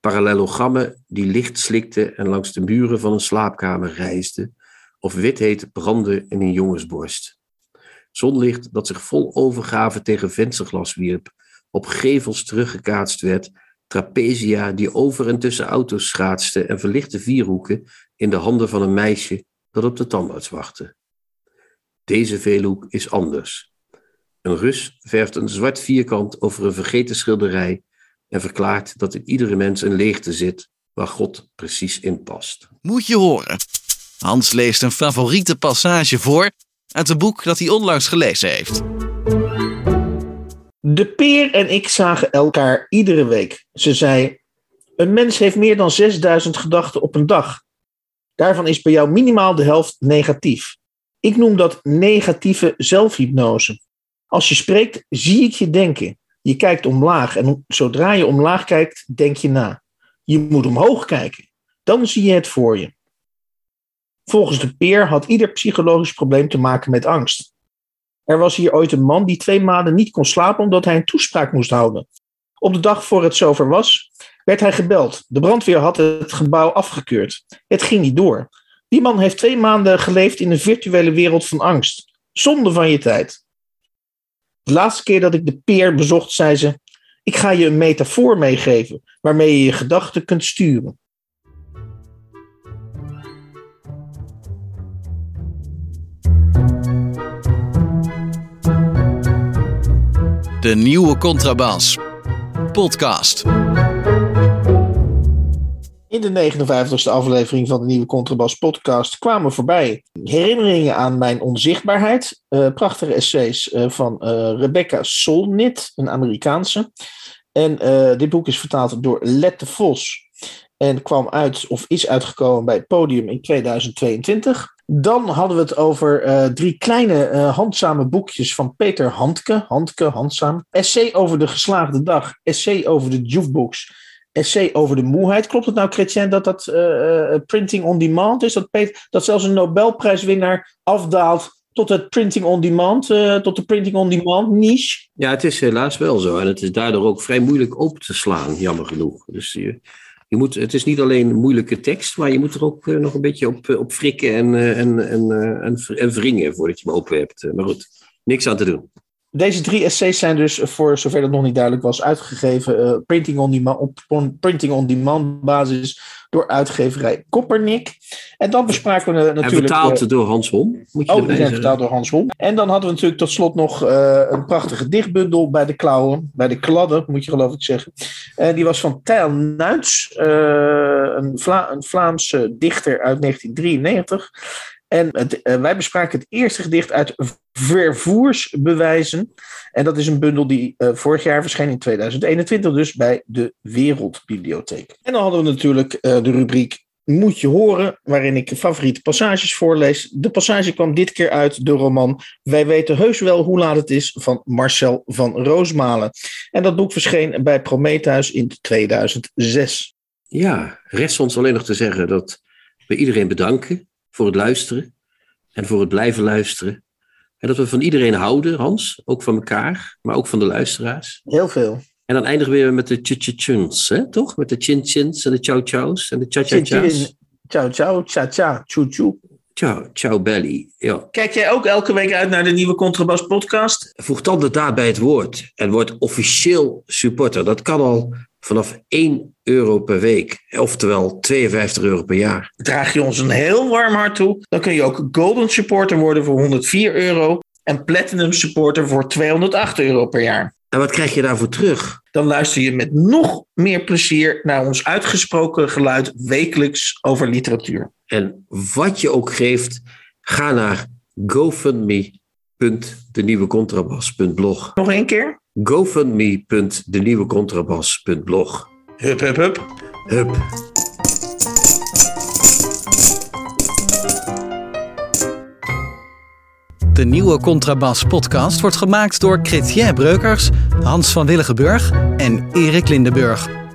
Parallelogrammen die licht slikten en langs de muren van een slaapkamer reisden, of witheid brandde in een jongensborst. Zonlicht dat zich vol overgave tegen vensterglas wierp, op gevels teruggekaatst werd, trapezia die over en tussen auto's schaatsten en verlichte vierhoeken in de handen van een meisje dat op de tandarts wachtte. Deze veelhoek is anders. Een Rus verft een zwart vierkant over een vergeten schilderij en verklaart dat in iedere mens een leegte zit waar God precies in past. Moet je horen. Hans leest een favoriete passage voor uit een boek dat hij onlangs gelezen heeft. De peer en ik zagen elkaar iedere week. Ze zei, een mens heeft meer dan zesduizend gedachten op een dag. Daarvan is bij jou minimaal de helft negatief. Ik noem dat negatieve zelfhypnose. Als je spreekt, zie ik je denken. Je kijkt omlaag en zodra je omlaag kijkt, denk je na. Je moet omhoog kijken. Dan zie je het voor je. Volgens de peer had ieder psychologisch probleem te maken met angst. Er was hier ooit een man die twee maanden niet kon slapen omdat hij een toespraak moest houden. Op de dag voor het zover was, werd hij gebeld. De brandweer had het gebouw afgekeurd. Het ging niet door. Die man heeft twee maanden geleefd in een virtuele wereld van angst. Zonde van je tijd. De laatste keer dat ik de peer bezocht, zei ze, ik ga je een metafoor meegeven waarmee je je gedachten kunt sturen. De nieuwe Contrabas. Podcast. In de negenenvijftigste aflevering van de nieuwe Contrabas podcast kwamen voorbij Herinneringen aan mijn onzichtbaarheid. Uh, prachtige essays uh, van uh, Rebecca Solnit, een Amerikaanse. En uh, dit boek is vertaald door Lette Vos. En kwam uit, of is uitgekomen bij het Podium in tweeduizend tweeëntwintig. Dan hadden we het over uh, drie kleine uh, handzame boekjes van Peter Handke. Handke, handzaam. Essay over de geslaagde dag. Essay over de jukebox. Essay over de moeheid. Klopt het nou, Chrétien, dat dat uh, printing on demand is? Dat, Peter, dat zelfs een Nobelprijswinnaar afdaalt tot het printing on demand, uh, tot de printing on demand niche? Ja, het is helaas wel zo. En het is daardoor ook vrij moeilijk open te slaan, jammer genoeg. Dus je, je moet, het is niet alleen moeilijke tekst, maar je moet er ook uh, nog een beetje op, op frikken en, uh, en, en, uh, en, en wringen voordat je hem open hebt. Maar goed, niks aan te doen. Deze drie essays zijn dus, voor zover dat nog niet duidelijk was, uitgegeven uh, printing on demand, op printing on demand basis door uitgeverij Koppernik. En dan bespraken we uh, natuurlijk... En betaald uh, door Hans Hom. Moet je oh, die zijn betaald door Hans Hom. En dan hadden we natuurlijk tot slot nog uh, een prachtige dichtbundel bij de klauwen, bij de kladden, moet je geloof ik zeggen. Uh, die was van Tijl Nuits, uh, een, Vla- een Vlaamse dichter uit negentien drieënnegentig. En het, uh, wij bespraken het eerste gedicht uit Vervoersbewijzen. En dat is een bundel die uh, vorig jaar verscheen in tweeduizend eenentwintig, dus bij de Wereldbibliotheek. En dan hadden we natuurlijk uh, de rubriek Moet je horen, waarin ik favoriete passages voorlees. De passage kwam dit keer uit de roman Wij weten heus wel hoe laat het is van Marcel van Roosmalen. En dat boek verscheen bij Prometheus in tweeduizend zes. Ja, rest ons alleen nog te zeggen dat we iedereen bedanken voor het luisteren en voor het blijven luisteren. En dat we van iedereen houden, Hans. Ook van elkaar, maar ook van de luisteraars. Heel veel. En dan eindigen we weer met de tje-tje-tjens, hè, toch? Met de chin-chins en de chow-chows en de cha-cha-cha's. Chin-chin, chow-chow, cha-cha, tjoe-tjoe. Ciao, ciao belly. Ja. Kijk jij ook elke week uit naar de nieuwe Contrabass podcast? Voeg dan de daad bij het woord en word officieel supporter. Dat kan al vanaf één euro per week, oftewel tweeënvijftig euro per jaar. Draag je ons een heel warm hart toe, dan kun je ook golden supporter worden voor honderdvier euro en platinum supporter voor tweehonderdacht euro per jaar. En wat krijg je daarvoor terug? Dan luister je met nog meer plezier naar ons uitgesproken geluid wekelijks over literatuur. En wat je ook geeft, ga naar gofundme punt de nieuwe contrabas punt blog. Nog één keer? gofundme punt de nieuwe contrabas punt blog. Hup, hup, hup. Hup. De nieuwe Contrabas podcast wordt gemaakt door Chrétien Breukers, Hans van Willigenburg en Erik Lindenburg.